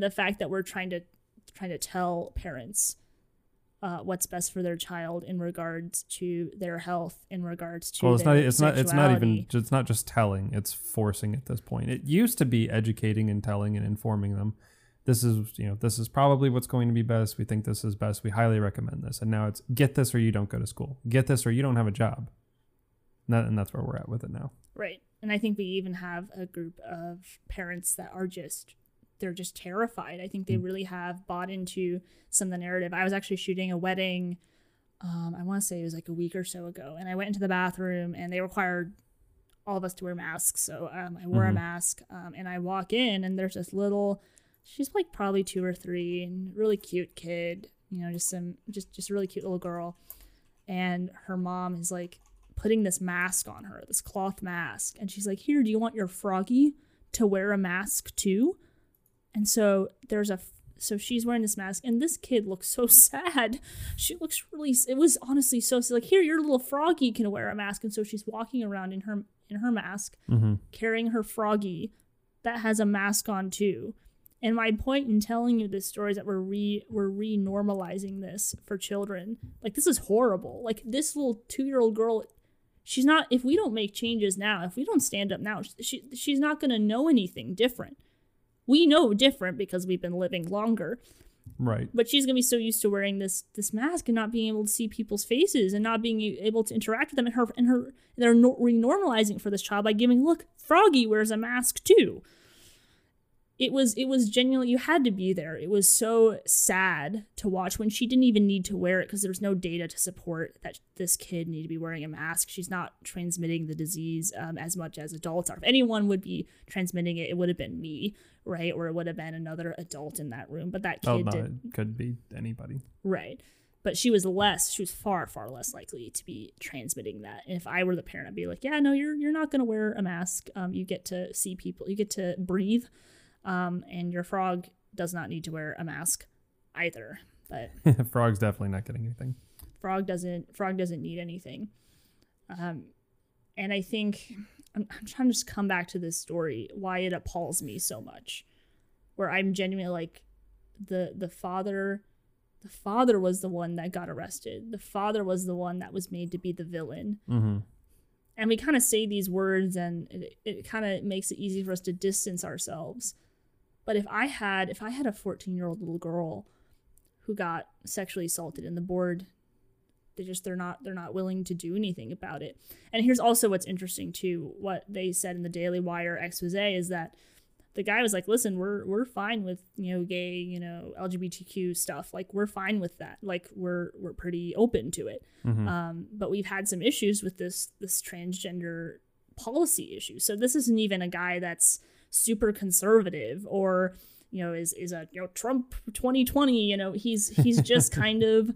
the fact that we're trying to tell parents what's best for their child in regards to their health, in regards to it's not just telling, it's forcing at this point. It used to be educating and telling and informing them. This is probably what's going to be best. We think this is best. We highly recommend this. And now it's get this or you don't go to school. Get this or you don't have a job. And that's where we're at with it now. Right. And I think we even have a group of parents that are they're just terrified. I think they really have bought into some of the narrative. I was actually shooting a wedding. I want to say it was like a week or so ago. And I went into the bathroom and they required all of us to wear masks. So I wore a mask and I walk in and there's this little, she's like probably 2 or 3 and really cute kid, you know, just really cute little girl. And her mom is like putting this mask on her, this cloth mask. And she's like, here, do you want your froggy to wear a mask too? And so so she's wearing this mask and this kid looks so sad. She looks really, it was honestly so sad. Like, here, your little froggy can wear a mask. And so she's walking around in her mask, carrying her froggy that has a mask on too. And my point in telling you this story is that we're re-normalizing this for children. Like, this is horrible. Like, this little 2-year-old girl, she's not, if we don't make changes now, if we don't stand up now, she's not going to know anything different. We know different because we've been living longer. Right. But she's going to be so used to wearing this mask and not being able to see people's faces and not being able to interact with them. And they're renormalizing for this child by giving, look, Froggy wears a mask too. It was genuinely, you had to be there. It was so sad to watch when she didn't even need to wear it because there was no data to support that this kid needed to be wearing a mask. She's not transmitting the disease as much as adults are. If anyone would be transmitting it, it would have been me, right? Or it would have been another adult in that room. But that kid didn't. It could be anybody. Right. But she was far, far less likely to be transmitting that. And if I were the parent, I'd be like, yeah, no, you're not going to wear a mask. You get to see people. You get to breathe. And your frog does not need to wear a mask either. But frog's definitely not getting anything. Frog doesn't need anything. And I think I'm trying to just come back to this story, why it appalls me so much, where I'm genuinely like, the father was the one that got arrested. The father was the one that was made to be the villain. Mm-hmm. And we kind of say these words, and it kind of makes it easy for us to distance ourselves. But if I had a 14-year-old little girl who got sexually assaulted, and the board, they're not willing to do anything about it. And here's also what's interesting too, what they said in the Daily Wire expose is that the guy was like, listen, we're fine with, gay, LGBTQ stuff. Like, we're fine with that. Like, we're pretty open to it. Mm-hmm. But we've had some issues with this transgender policy issue. So this isn't even a guy that's super conservative or, is a, Trump 2020, he's just kind of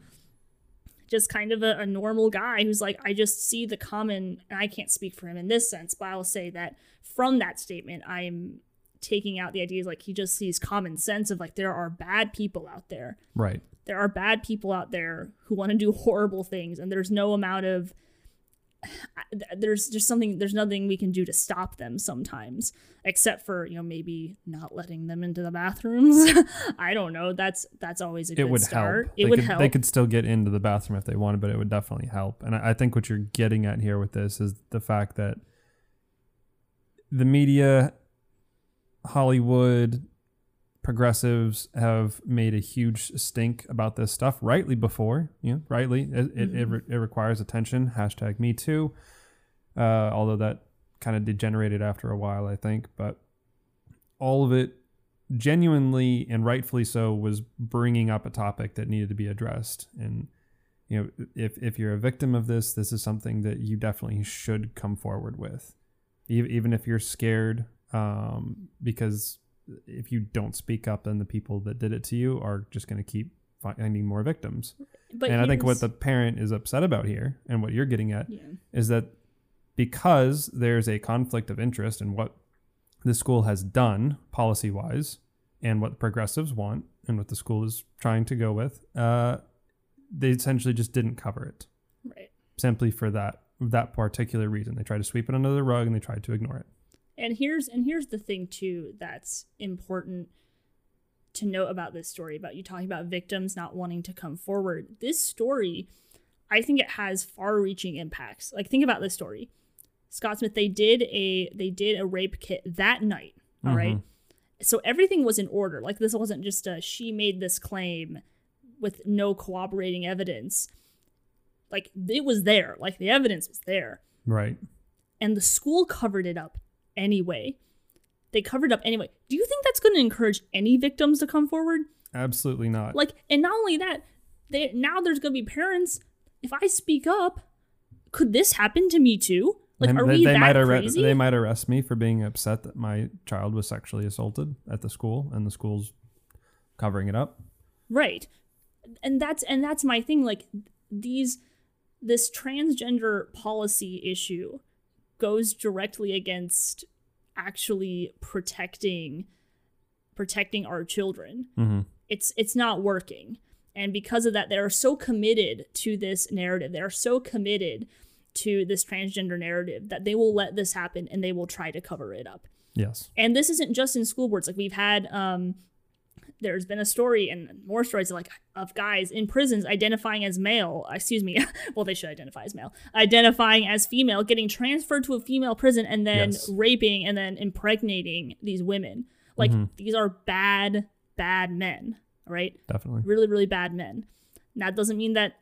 a normal guy who's like, I just see the common, and I can't speak for him in this sense, but I'll say that from that statement, I'm taking out the ideas like he just sees common sense of like there are bad people out there. Right. There are bad people out there who want to do horrible things, and there's no amount of there's nothing we can do to stop them sometimes, except for maybe not letting them into the bathrooms. I don't know. That's always a good start. It would help. They could still get into the bathroom if they wanted, but it would definitely help. And I think what you're getting at here with this is the fact that the media, Hollywood, progressives have made a huge stink about this stuff, rightly before, rightly. It requires attention, #MeToo, although that kind of degenerated after a while, I think. But all of it genuinely and rightfully so was bringing up a topic that needed to be addressed. And, if you're a victim of this, this is something that you definitely should come forward with, even if you're scared. Because if you don't speak up, then the people that did it to you are just going to keep finding more victims. But I think what the parent is upset about here, and what you're getting at, is that because there's a conflict of interest in what the school has done policy wise and what the progressives want and what the school is trying to go with, they essentially just didn't cover it. Right. Simply for that particular reason. They tried to sweep it under the rug and they tried to ignore it. And here's the thing too that's important to note about this story, about you talking about victims not wanting to come forward. This story, I think it has far-reaching impacts. Like, think about this story. Scott Smith, they did a rape kit that night. All mm-hmm. right. So everything was in order. Like, this wasn't just she made this claim with no corroborating evidence. Like, it was there. Like, the evidence was there. Right. And the school covered it up anyway. They covered up anyway. Do you think that's going to encourage any victims to come forward? Absolutely not. Like, and not only that, now there's going to be parents. If I speak up, could this happen to me too? Like, are we crazy? They might arrest me for being upset that my child was sexually assaulted at the school, and the school's covering it up. Right, and that's my thing. Like, this transgender policy issue goes directly against actually protecting our children. Mm-hmm. It's not working. And because of that, they are so committed to this narrative. They are so committed to this transgender narrative that they will let this happen, and they will try to cover it up. Yes. And this isn't just in school boards. Like, we've had, there's been a story and more stories like of guys in prisons identifying as male, well, they should identify as male, identifying as female, getting transferred to a female prison and then raping and then impregnating these women. Like, mm-hmm. these are bad, bad men, right? Definitely. Really, really bad men. That doesn't mean that,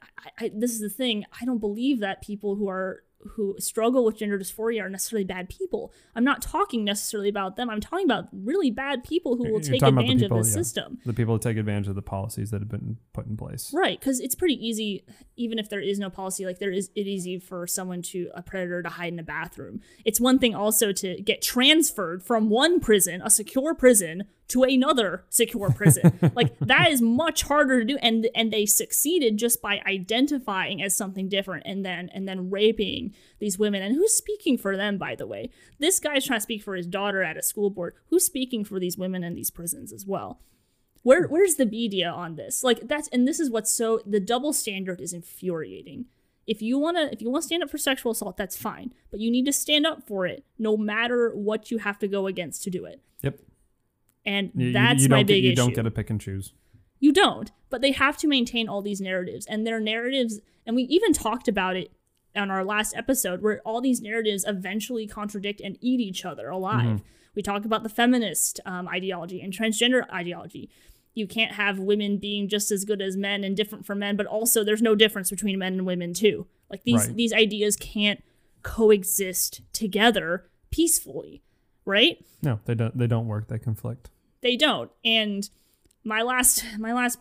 this is the thing, I don't believe that people who struggle with gender dysphoria are necessarily bad people. I'm not talking necessarily about them. I'm talking about really bad people who will take advantage of the system. The people who take advantage of the policies that have been put in place. Right, because it's pretty easy, even if there is no policy, like it is easy for a predator to hide in a bathroom. It's one thing also to get transferred from one prison, a secure prison, to another secure prison. Like, that is much harder to do, and they succeeded just by identifying as something different and then raping these women. And who's speaking for them, by the way? This guy's trying to speak for his daughter at a school board. Who's speaking for these women in these prisons as well? Where's the media on this? Like, that's, and this is what's so, the double standard is infuriating. If you want to stand up for sexual assault, that's fine. But you need to stand up for it, no matter what you have to go against to do it. Yep. And that's my big issue. You don't get to pick and choose. You don't. But they have to maintain all these narratives. And their narratives, and we even talked about it on our last episode, where all these narratives eventually contradict and eat each other alive. Mm-hmm. We talk about the feminist ideology and transgender ideology. You can't have women being just as good as men and different from men, but also there's no difference between men and women too. Like these ideas can't coexist together peacefully, right? No, they don't work. They conflict. They don't. And my last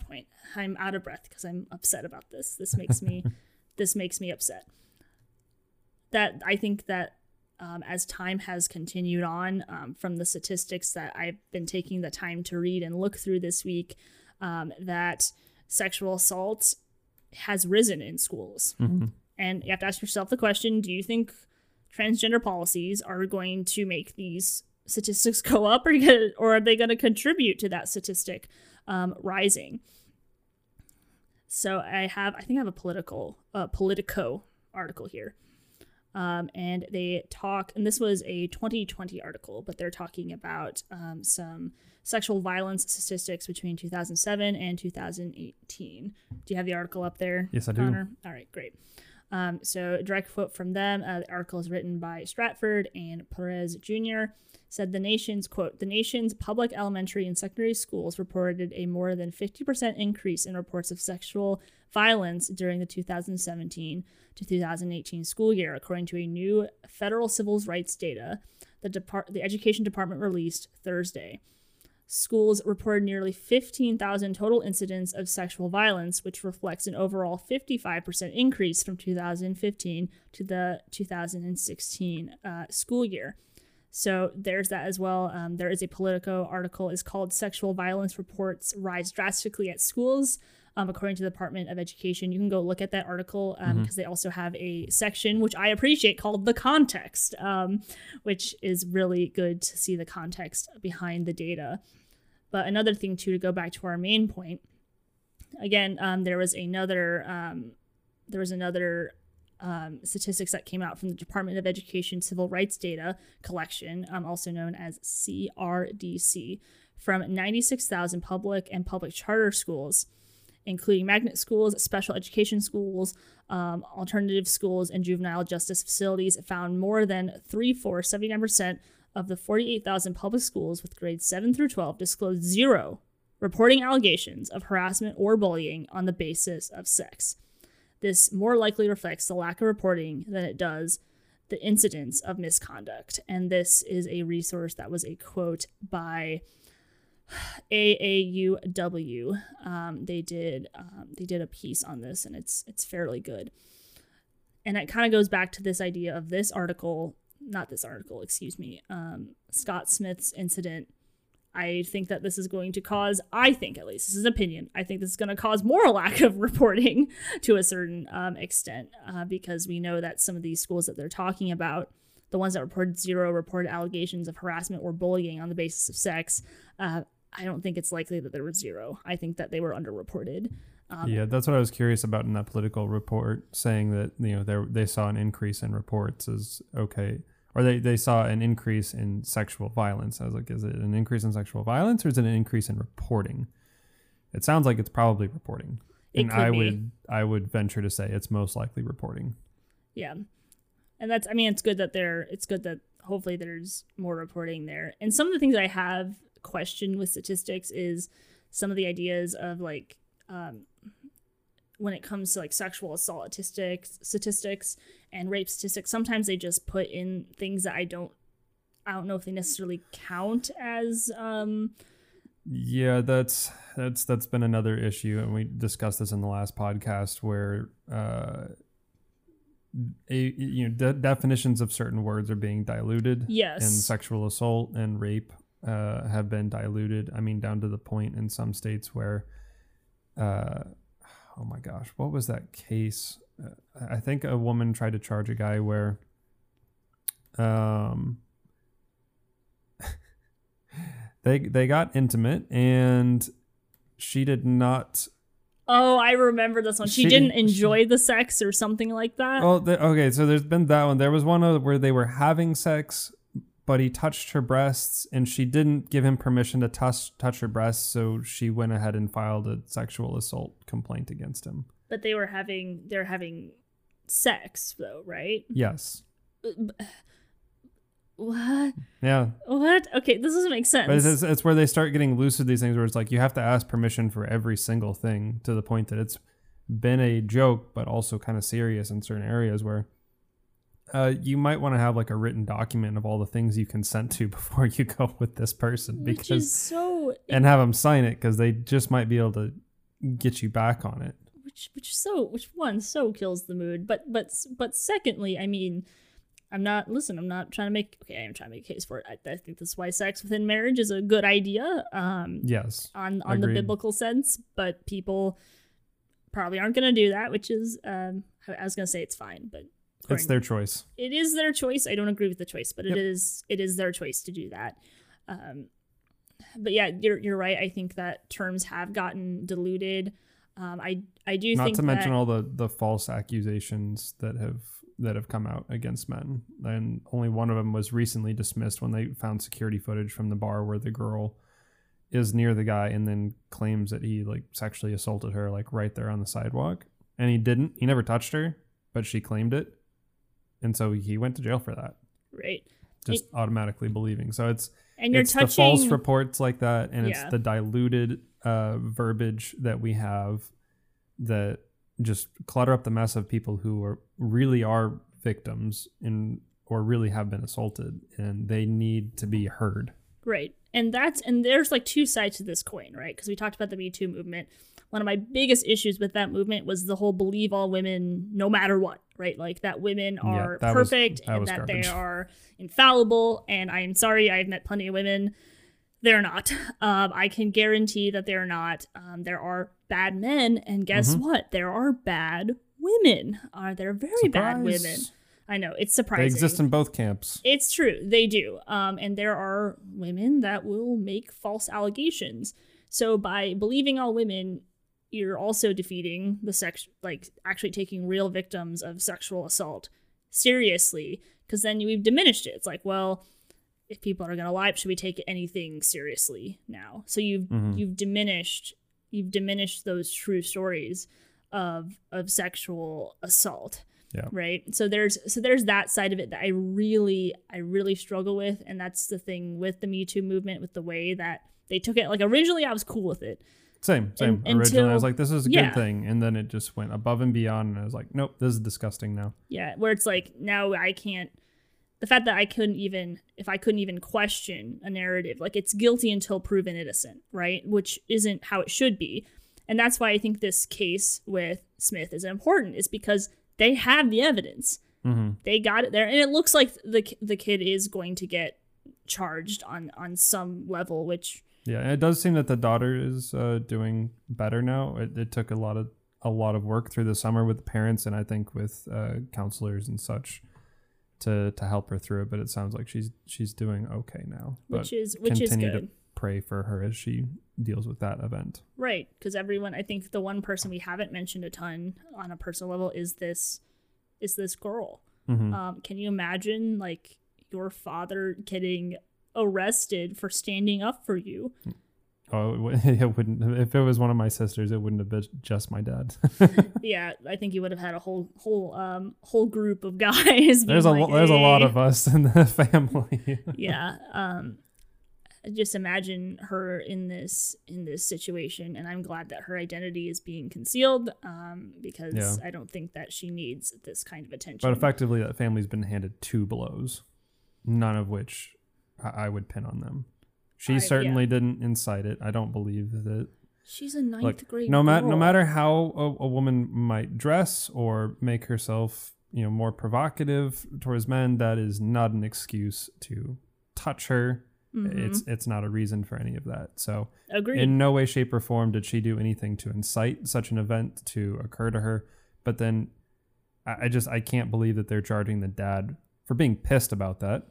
point, I'm out of breath because I'm upset about this. This makes me upset. That I think that as time has continued on, from the statistics that I've been taking the time to read and look through this week, that sexual assault has risen in schools. Mm-hmm. And you have to ask yourself the question, do you think transgender policies are going to make these statistics go up, or are they going to contribute to that statistic rising? So I think I have a Politico article here. And they talk, and this was a 2020 article, but they're talking about some sexual violence statistics between 2007 and 2018. Do you have the article up there? Yes, I do. Connor? All right, great. So a direct quote from them. The article is written by Stratford and Perez Jr. Said the nation's public elementary and secondary schools reported a more than 50% increase in reports of sexual violence during the 2017 to 2018 school year, according to a new federal civil rights data the Education Department released Thursday. Schools reported nearly 15,000 total incidents of sexual violence, which reflects an overall 55% increase from 2015 to the 2016 school year. So there's that as well. There is a Politico article. It's called Sexual Violence Reports Rise Drastically at Schools, according to the Department of Education. You can go look at that article because they also have a section, which I appreciate, called The Context, which is really good to see the context behind the data. But another thing, too, to go back to our main point, again, there was another statistics that came out from the Department of Education Civil Rights Data Collection, also known as CRDC, from 96,000 public and public charter schools, including magnet schools, special education schools, alternative schools, and juvenile justice facilities, found more than 79% of the 48,000 public schools with grades 7 through 12 disclosed zero reporting allegations of harassment or bullying on the basis of sex. This more likely reflects the lack of reporting than it does the incidence of misconduct. And this is a resource that was a quote by AAUW. They did a piece on this, and it's fairly good. And it kind of goes back to this idea of Scott Smith's incident. I think that this is going to cause, I think at least, this is an opinion, I think this is going to cause more lack of reporting to a certain extent, because we know that some of these schools that they're talking about, the ones that reported zero reported allegations of harassment or bullying on the basis of sex, I don't think it's likely that there were zero. I think that they were underreported. Yeah, that's what I was curious about in that political report, saying that they saw an increase in reports is okay. Or they saw an increase in sexual violence. I was like, is it an increase in sexual violence or is it an increase in reporting? It sounds like it's probably reporting. I would venture to say it's most likely reporting. Yeah. And it's good that hopefully there's more reporting there. And some of the things I have questioned with statistics is some of the ideas of like, when it comes to like sexual assault statistics and rape statistics, sometimes they just put in things that I don't know if they necessarily count as. Yeah, that's been another issue, and we discussed this in the last podcast where definitions of certain words are being diluted. Yes, and sexual assault and rape have been diluted. I mean, down to the point in some states where. Oh my gosh, what was that case? I think a woman tried to charge a guy where they got intimate and she did not Oh, I remember this one. She didn't enjoy the sex or something like that. Oh, okay. So there's been that one. There was one where they were having sex, but he touched her breasts, and she didn't give him permission to touch her breasts, so she went ahead and filed a sexual assault complaint against him. But they're having sex, though, right? Yes. What? Yeah. What? Okay, this doesn't make sense. But it's where they start getting loose with these things where it's like you have to ask permission for every single thing, to the point that it's been a joke but also kind of serious in certain areas where you might want to have like a written document of all the things you consent to before you go with this person, because which is so, and have them sign it, because they just might be able to get you back on it. Which kills the mood. But secondly, I mean, I am trying to make a case for it. I think that's why sex within marriage is a good idea. Yes. On the biblical sense, but people probably aren't going to do that, which is, I was going to say it's fine, but it's their choice. It is their choice. I don't agree with the choice, but yep. It is their choice to do that. But yeah, you're right. I think that terms have gotten diluted. I do think, not to mention all the false accusations that have come out against men, and only one of them was recently dismissed when they found security footage from the bar where the girl is near the guy and then claims that he like sexually assaulted her like right there on the sidewalk, and he didn't. He never touched her, but she claimed it, and so he went to jail for that. Right. Just automatically believing. So it's the false reports like that, and it's the diluted verbiage that we have that just clutter up the mess of people who really are victims or really have been assaulted, and they need to be heard. Right. And there's like two sides to this coin, right? Because we talked about the Me Too movement. One of my biggest issues with that movement was the whole believe all women no matter what, right? Like that women are perfect and that they are infallible. And I am sorry, I've met plenty of women. They're not. I can guarantee that they're not. There are bad men, and guess what? There are bad women. There are very bad women. I know, it's surprising. They exist in both camps. It's true, they do. And there are women that will make false allegations. So by believing all women, you're also defeating the sex, like actually taking real victims of sexual assault seriously, because then we've diminished it. It's like, well, if people are going to lie, should we take anything seriously now? So you've diminished those true stories of sexual assault. Yeah. Right. So there's that side of it that I really struggle with. And that's the thing with the Me Too movement, with the way that they took it. Like originally I was cool with it. Same. Originally I was like, this is a good thing. And then it just went above and beyond. And I was like, nope, this is disgusting now. Yeah. Where it's like, now I can't. The fact that I couldn't even question a narrative, like it's guilty until proven innocent, right? Which isn't how it should be. And that's why I think this case with Smith is important, is because they have the evidence. Mm-hmm. They got it there. And it looks like the kid is going to get charged on some level, which... Yeah, and it does seem that the daughter is doing better now. It took a lot of work through the summer with the parents, and I think with counselors and such to help her through it. But it sounds like she's doing okay now. Which is good. To pray for her as she deals with that event. Right, because I think the one person we haven't mentioned a ton on a personal level is this girl. Mm-hmm. Can you imagine like your father getting arrested for standing up for you? Oh, it wouldn't. If it was one of my sisters, it wouldn't have been just my dad. Yeah, I think you would have had a whole group of guys. There's a lot of us in the family. Yeah. Just imagine her in this situation, and I'm glad that her identity is being concealed, because I don't think that she needs this kind of attention. But effectively, that family's been handed two blows, none of which I would pin on them. She certainly didn't incite it. I don't believe that. She's a ninth grade girl. No matter how a woman might dress or make herself, more provocative towards men, that is not an excuse to touch her. Mm-hmm. It's not a reason for any of that. So agreed. In no way, shape, or form did she do anything to incite such an event to occur to her. But then I can't believe that they're charging the dad for being pissed about that.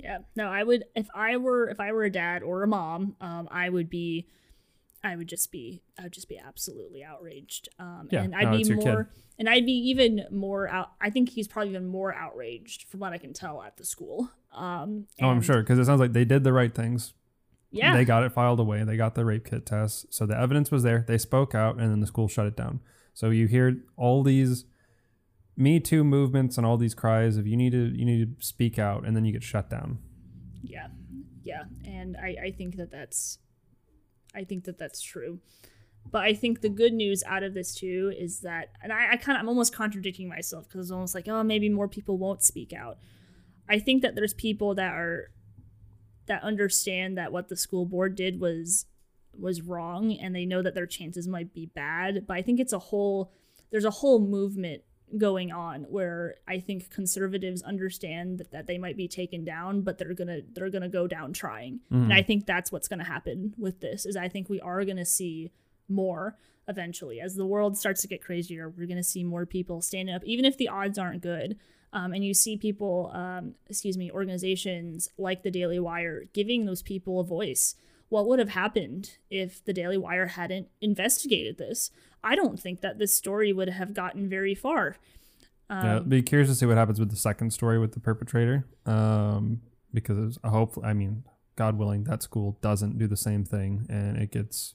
Yeah. No, I would, if I were a dad or a mom, I would be I would just be absolutely outraged. I think he's probably even more outraged from what I can tell at the school. I'm sure. 'Cause it sounds like they did the right things. Yeah. They got it filed away. They got the rape kit test. So the evidence was there. They spoke out and then the school shut it down. So you hear all these Me Too movements and all these cries of you need to speak out, and then you get shut down. Yeah. Yeah. And I think that's true. But I think the good news out of this too is that, and I'm almost contradicting myself because it's almost like, oh, maybe more people won't speak out. I think that there's people that understand that what the school board did was wrong, and they know that their chances might be bad. But I think there's a whole movement going on where I think conservatives understand that they might be taken down, but they're gonna go down trying. Mm. And I think that's what's gonna happen with this. Is I think we are gonna see more eventually as the world starts to get crazier. We're gonna see more people standing up, even if the odds aren't good. And you see people, organizations like the Daily Wire giving those people a voice. What would have happened if the Daily Wire hadn't investigated this? I don't think that this story would have gotten very far. Be curious to see what happens with the second story with the perpetrator. Because hopefully, God willing, that school doesn't do the same thing and it gets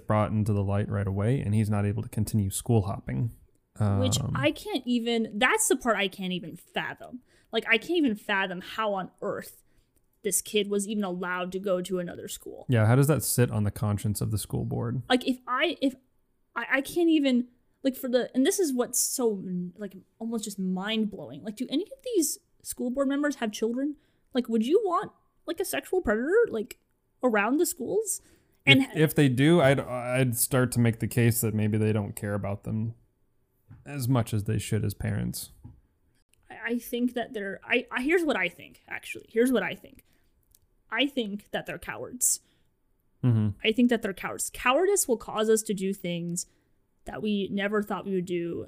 brought into the light right away and he's not able to continue school hopping. Which that's the part I can't even fathom. Like, I can't even fathom how on earth this kid was even allowed to go to another school. Yeah, how does that sit on the conscience of the school board? Like, if I can't even, like, and this is what's so, like, almost just mind-blowing. Like, do any of these school board members have children? Like, would you want, like, a sexual predator, like, around the schools? And if they do, I'd start to make the case that maybe they don't care about them as much as they should as parents. I think that here's what I think, actually. Here's what I think. I think that they're cowards. Mm-hmm. I think that they're cowards. Cowardice will cause us to do things that we never thought we would do,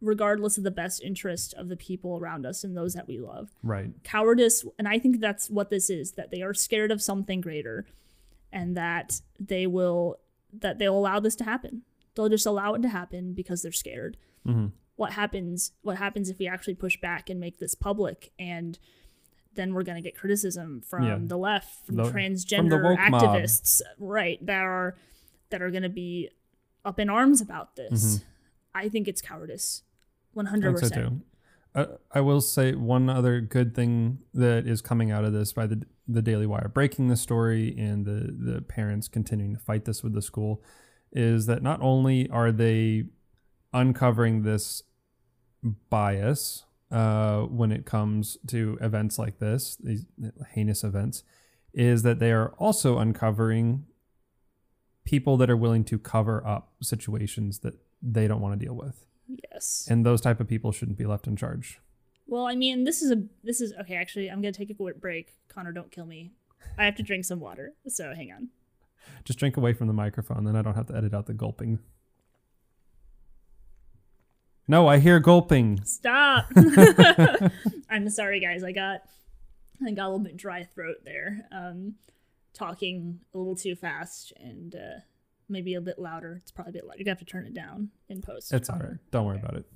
regardless of the best interest of the people around us and those that we love. Right. Cowardice, and I think that's what this is, that they are scared of something greater and that they'll allow this to happen. They'll just allow it to happen because they're scared. Mm-hmm. What happens if we actually push back and make this public? And then we're going to get criticism from the left, from transgender activists, right, that are going to be up in arms about this. Mm-hmm. I think it's cowardice, 100%. I will say one other good thing that is coming out of this by the Daily Wire breaking the story and the parents continuing to fight this with the school is that not only are they uncovering this bias when it comes to events like this, these heinous events, is that they are also uncovering people that are willing to cover up situations that they don't want to deal with. Yes. And those type of people shouldn't be left in charge. Well, this is okay, actually, I'm going to take a quick break. Connor, don't kill me. I have to drink some water, so hang on. Just drink away from the microphone, then I don't have to edit out the gulping. No, I hear gulping. Stop. I'm sorry, guys. I got a little bit dry throat there. Talking a little too fast and maybe a bit louder. It's probably a bit louder. You're going to have to turn it down in post. It's all right. Don't worry about it.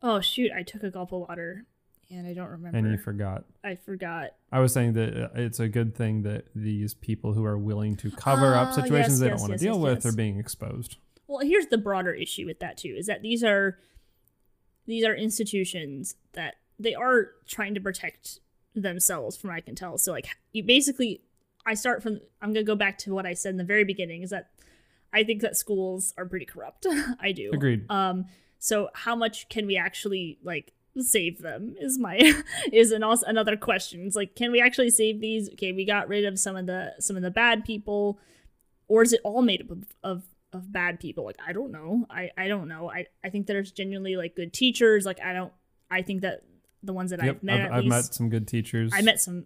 Oh, shoot. I took a gulp of water and I don't remember. And you forgot. I forgot. I was saying that it's a good thing that these people who are willing to cover up situations they don't want to deal with are being exposed. Well, here's the broader issue with that, too, is that these are institutions that they are trying to protect themselves from what I can tell. So, like, you basically, I'm going to go back to what I said in the very beginning, is that I think that schools are pretty corrupt. I do. Agreed. So how much can we actually, like, save them is another question. It's like, can we actually save these? Okay, we got rid of some of the bad people, or is it all made up of bad people? Like, I don't know. I don't know. I think there's genuinely, like, good teachers. Like, I think that the ones that I've met, I've met some good teachers. I have some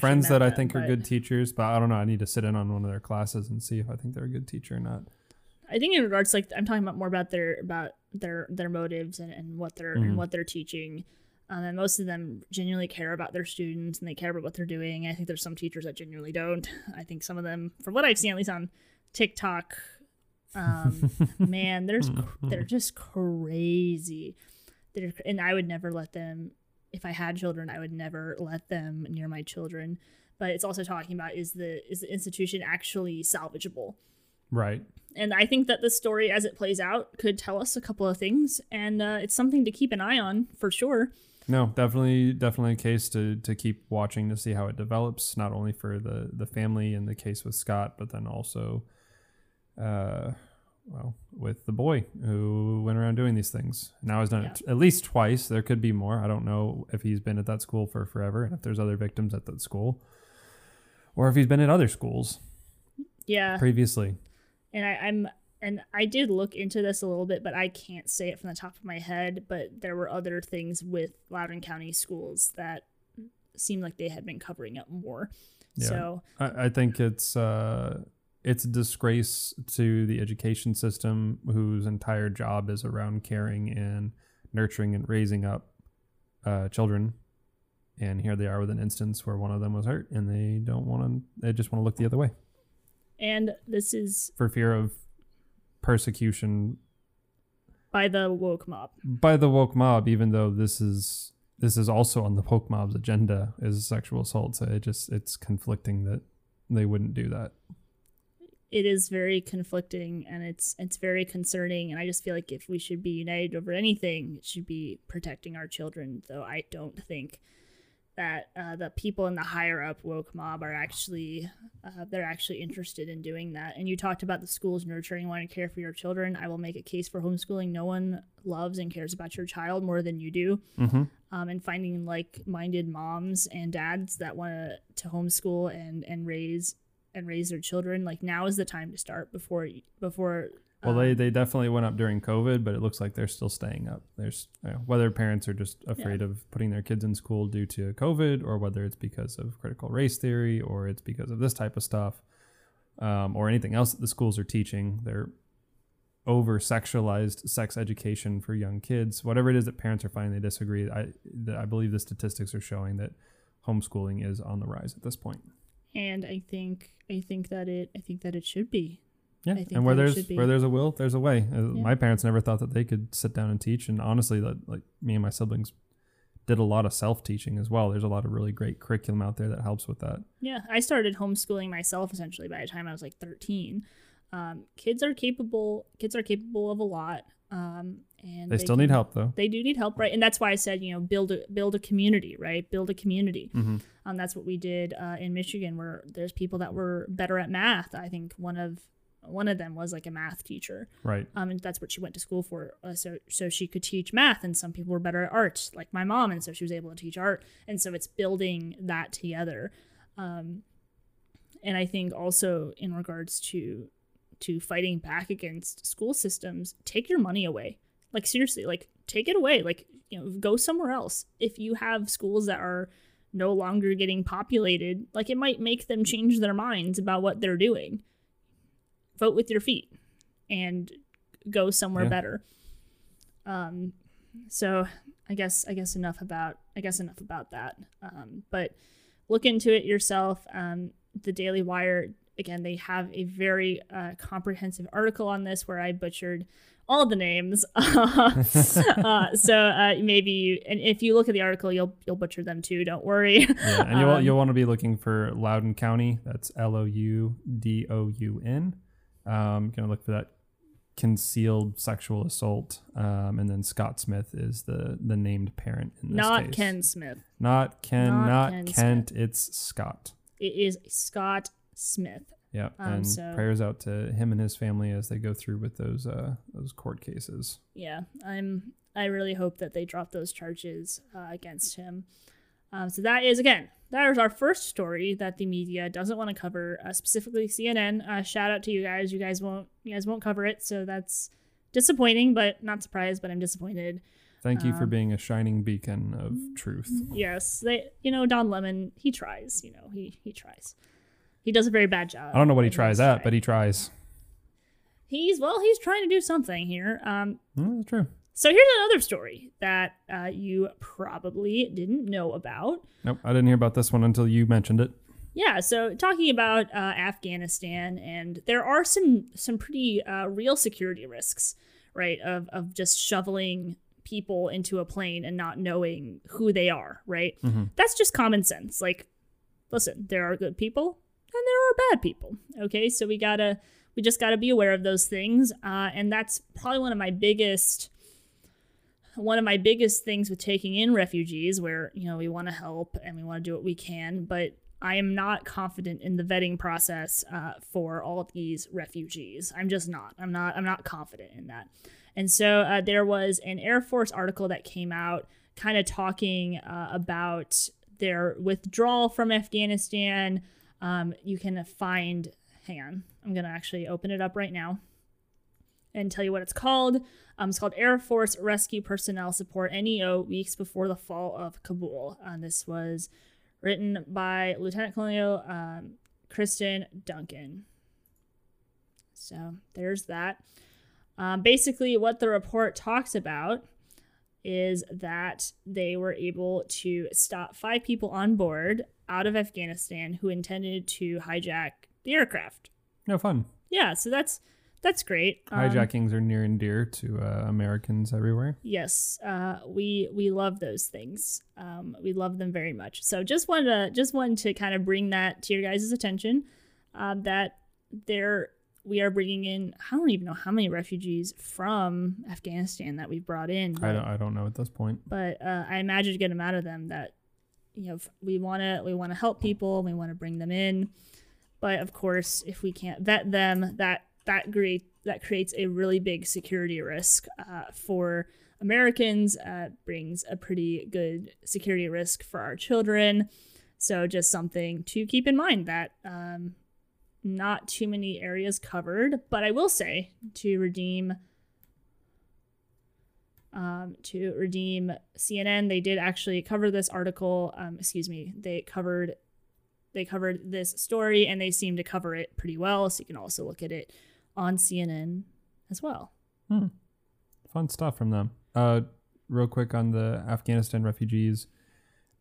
friends that I think are good teachers, but I don't know. I need to sit in on one of their classes and see if I think they're a good teacher or not. I think in regards, like, I'm talking about more about their motives and what they're teaching. And most of them genuinely care about their students and they care about what they're doing. I think there's some teachers that genuinely don't. I think some of them, from what I've seen, at least on TikTok, man, they're just crazy. And I would never let them, if I had children, I would never let them near my children. But it's also talking about, is the institution actually salvageable? Right. And I think that the story as it plays out could tell us a couple of things, and it's something to keep an eye on for sure. No, definitely a case to keep watching to see how it develops, not only for the family and the case with Scott, but then also with the boy who went around doing these things. Now he's done it at least twice. There could be more. I don't know if he's been at that school for forever and if there's other victims at that school or if he's been at other schools previously. And I did look into this a little bit, but I can't say it from the top of my head, but there were other things with Loudoun County schools that seemed like they had been covering up more. Yeah. So I think it's a disgrace to the education system, whose entire job is around caring and nurturing and raising up children. And here they are with an instance where one of them was hurt and they don't want to, they just want to look the other way. And this is for fear of persecution by the woke mob. Even though this is also on the woke mob's agenda, is sexual assault. So it's conflicting that they wouldn't do that. It is very conflicting, and it's very concerning. And I just feel like if we should be united over anything, it should be protecting our children. Though I don't think that the people in the higher up woke mob are actually they're actually interested in doing that. And you talked about the schools nurturing want to care for your children. I will make a case for homeschooling. No one loves and cares about your child more than you do. Mm-hmm. And finding like-minded moms and dads that want to homeschool and raise their children, like, now is the time to start before. Well, they definitely went up during COVID, but it looks like they're still staying up. There's whether parents are just afraid of putting their kids in school due to COVID, or whether it's because of critical race theory, or it's because of this type of stuff, or anything else that the schools are teaching. They're over-sexualized sex education for young kids. Whatever it is that parents are finding they disagree, I believe the statistics are showing that homeschooling is on the rise at this point. And I think that it should be. Yeah, and where there's a will, there's a way. Yeah. My parents never thought that they could sit down and teach, and honestly, like me and my siblings did a lot of self-teaching as well. There's a lot of really great curriculum out there that helps with that. Yeah, I started homeschooling myself essentially by the time I was like 13. Kids are capable of a lot, and they still need help though. They do need help, right? And that's why I said, build a community, right? Build a community. Mm-hmm. That's what we did in Michigan, where there's people that were better at math. I think one of them was like a math teacher, right? And that's what she went to school for, so she could teach math. And some people were better at art, like my mom, and so she was able to teach art. And so it's building that together. And I think also in regards to fighting back against school systems, take your money away. Like, seriously, like, take it away. Like, go somewhere else. If you have schools that are no longer getting populated, like, it might make them change their minds about what they're doing. Vote with your feet and go somewhere better. So I guess enough about that. But look into it yourself. The Daily Wire, again, they have a very comprehensive article on this where I butchered all the names. So maybe you, and if you look at the article, you'll butcher them too. Don't worry. Yeah, and you'll want to be looking for Loudoun County. That's LOUDOUN. Gonna look for that concealed sexual assault, and then Scott Smith is the named parent in this case. Ken Smith. Not Ken Kent. Smith. It's Scott. It is Scott Smith. Yeah, and prayers out to him and his family as they go through with those court cases. Yeah, I really hope that they drop those charges against him. So that is our first story that the media doesn't want to cover, specifically CNN. Shout out to you guys. You guys won't cover it. So that's disappointing, but not surprised, but I'm disappointed. Thank you for being a shining beacon of truth. Yes. Don Lemon, he tries, he tries. He does a very bad job. I don't know what he tries at, but he tries. He's trying to do something here. That's true. So here's another story that you probably didn't know about. Nope, I didn't hear about this one until you mentioned it. Yeah, so talking about Afghanistan, and there are some pretty real security risks, right, of just shoveling people into a plane and not knowing who they are, right? Mm-hmm. That's just common sense. Like, listen, there are good people and there are bad people, okay? So we just gotta be aware of those things, and that's probably one of my biggest things with taking in refugees, where, you know, we want to help and we want to do what we can, but I am not confident in the vetting process for all of these refugees. I'm just not. I'm not confident in that. And so there was an Air Force article that came out kind of talking about their withdrawal from Afghanistan. You can find, hang on, I'm going to actually open it up right now and tell you what it's called. It's called Air Force Rescue Personnel Support, NEO, Weeks Before the Fall of Kabul. This was written by Lieutenant Colonel Kristen Duncan. So there's that. Basically, what the report talks about is that they were able to stop 5 people on board out of Afghanistan who intended to hijack the aircraft. No fun. Yeah, so that's great. Hijackings are near and dear to Americans everywhere. Yes, we love those things. We love them very much. So just wanted to kind of bring that to your guys' attention, that we are bringing in, I don't even know how many refugees from Afghanistan that we've brought in. Right? I don't know at this point. But I imagine to get them out of them that, you know, we want to help people, we want to bring them in, but of course if we can't vet them, that creates a really big security risk for Americans, brings a pretty good security risk for our children. So just something to keep in mind, that not too many areas covered. But I will say, to redeem CNN, they did actually cover this article. They covered this story, and they seem to cover it pretty well. So you can also look at it on CNN as well. Fun stuff from them. Real quick on the Afghanistan refugees,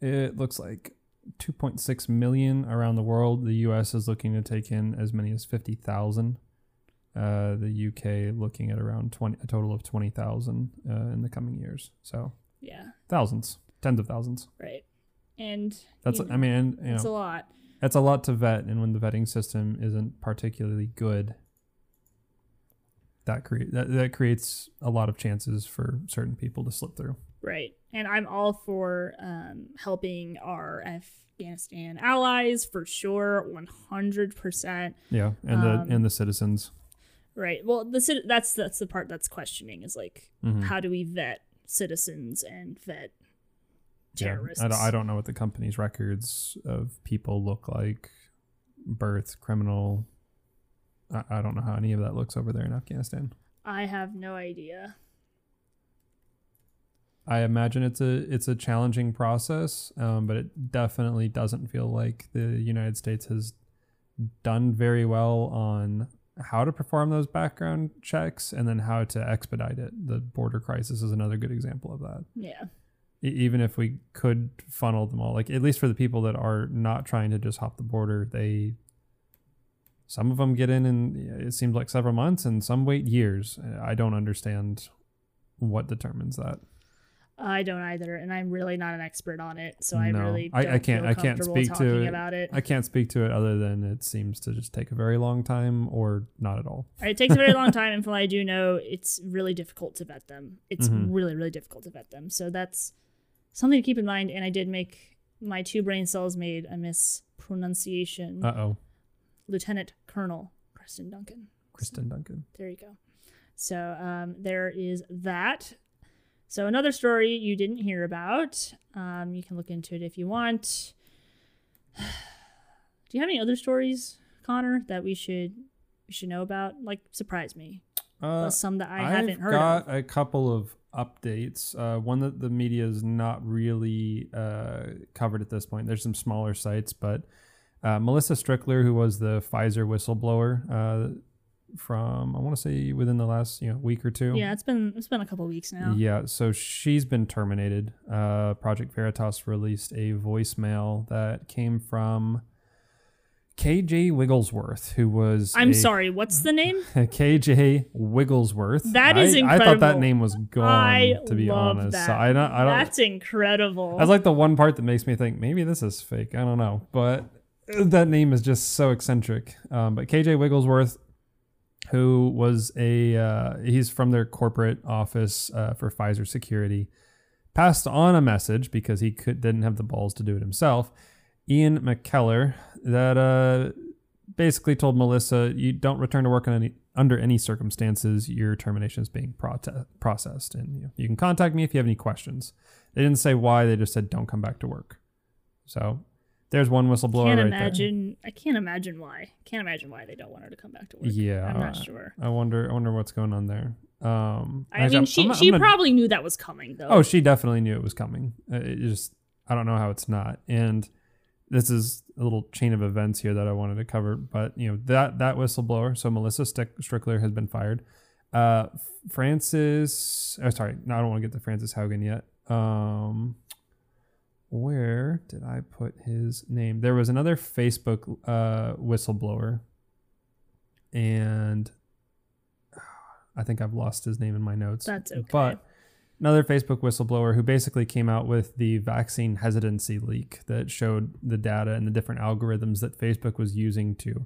it looks like 2.6 million around the world. The U.S. is looking to take in as many as 50,000. The U.K. looking at around a total of 20,000 in the coming years. So yeah, thousands, tens of thousands. Right, and that's it's a lot. That's a lot to vet, and when the vetting system isn't particularly good, that creates a lot of chances for certain people to slip through. Right. And I'm all for helping our Afghanistan allies for sure. 100%. Yeah. And the citizens. Right. Well, that's the part that's questioning is like, mm-hmm. How do we vet citizens and vet terrorists? Yeah. I don't know what the company's records of people look like. Birth, criminal. I don't know how any of that looks over there in Afghanistan. I have no idea. I imagine it's a challenging process, but it definitely doesn't feel like the United States has done very well on how to perform those background checks and then how to expedite it. The border crisis is another good example of that. Yeah. Even if we could funnel them all, like at least for the people that are not trying to just hop the border, some of them get in and it seems like several months and some wait years. I don't understand what determines that. I don't either, and I'm really not an expert on it, so I can't speak to it. I can't speak to it other than it seems to just take a very long time or not at all. It takes a very long time, and from what I do know, it's really difficult to vet them. It's mm-hmm. really, really difficult to vet them. So that's something to keep in mind, and I did make my 2 brain cells made a mispronunciation. Uh-oh. Lieutenant Colonel Kristen Duncan. There you go. So there is that. So another story you didn't hear about. You can look into it if you want. Do you have any other stories, Connor, that we should know about? Like, surprise me. Some that I haven't heard of. I've got a couple of updates. One that the media is not really covered at this point. There's some smaller sites, but Melissa Strickler, who was the Pfizer whistleblower, from, I want to say within the last week or two. Yeah, it's been a couple of weeks now. Yeah, so she's been terminated. Project Veritas released a voicemail that came from KJ Wigglesworth, who was... sorry, what's the name? KJ Wigglesworth. That is incredible. I thought that name was gone, to be honest. That. So I don't, that's incredible. That's like the one part that makes me think, maybe this is fake. I don't know. But that name is just so eccentric. But KJ Wigglesworth, who was he's from their corporate office for Pfizer security, passed on a message because he didn't have the balls to do it himself. Ian McKellar, that basically told Melissa, you don't return to work under any circumstances. Your termination is being processed, and you can contact me if you have any questions. They didn't say why. They just said, don't come back to work. So there's one whistleblower I can't imagine why. Can't imagine why they don't want her to come back to work. Yeah. I'm not sure. I wonder what's going on there. She probably knew that was coming, though. Oh, she definitely knew it was coming. It just, I don't know how it's not. And this is a little chain of events here that I wanted to cover, but that whistleblower. So Melissa Strickler has been fired. I don't want to get to Frances Haugen yet. Where did I put his name? There was another Facebook whistleblower, and I think I've lost his name in my notes. That's okay. But another Facebook whistleblower who basically came out with the vaccine hesitancy leak that showed the data and the different algorithms that Facebook was using to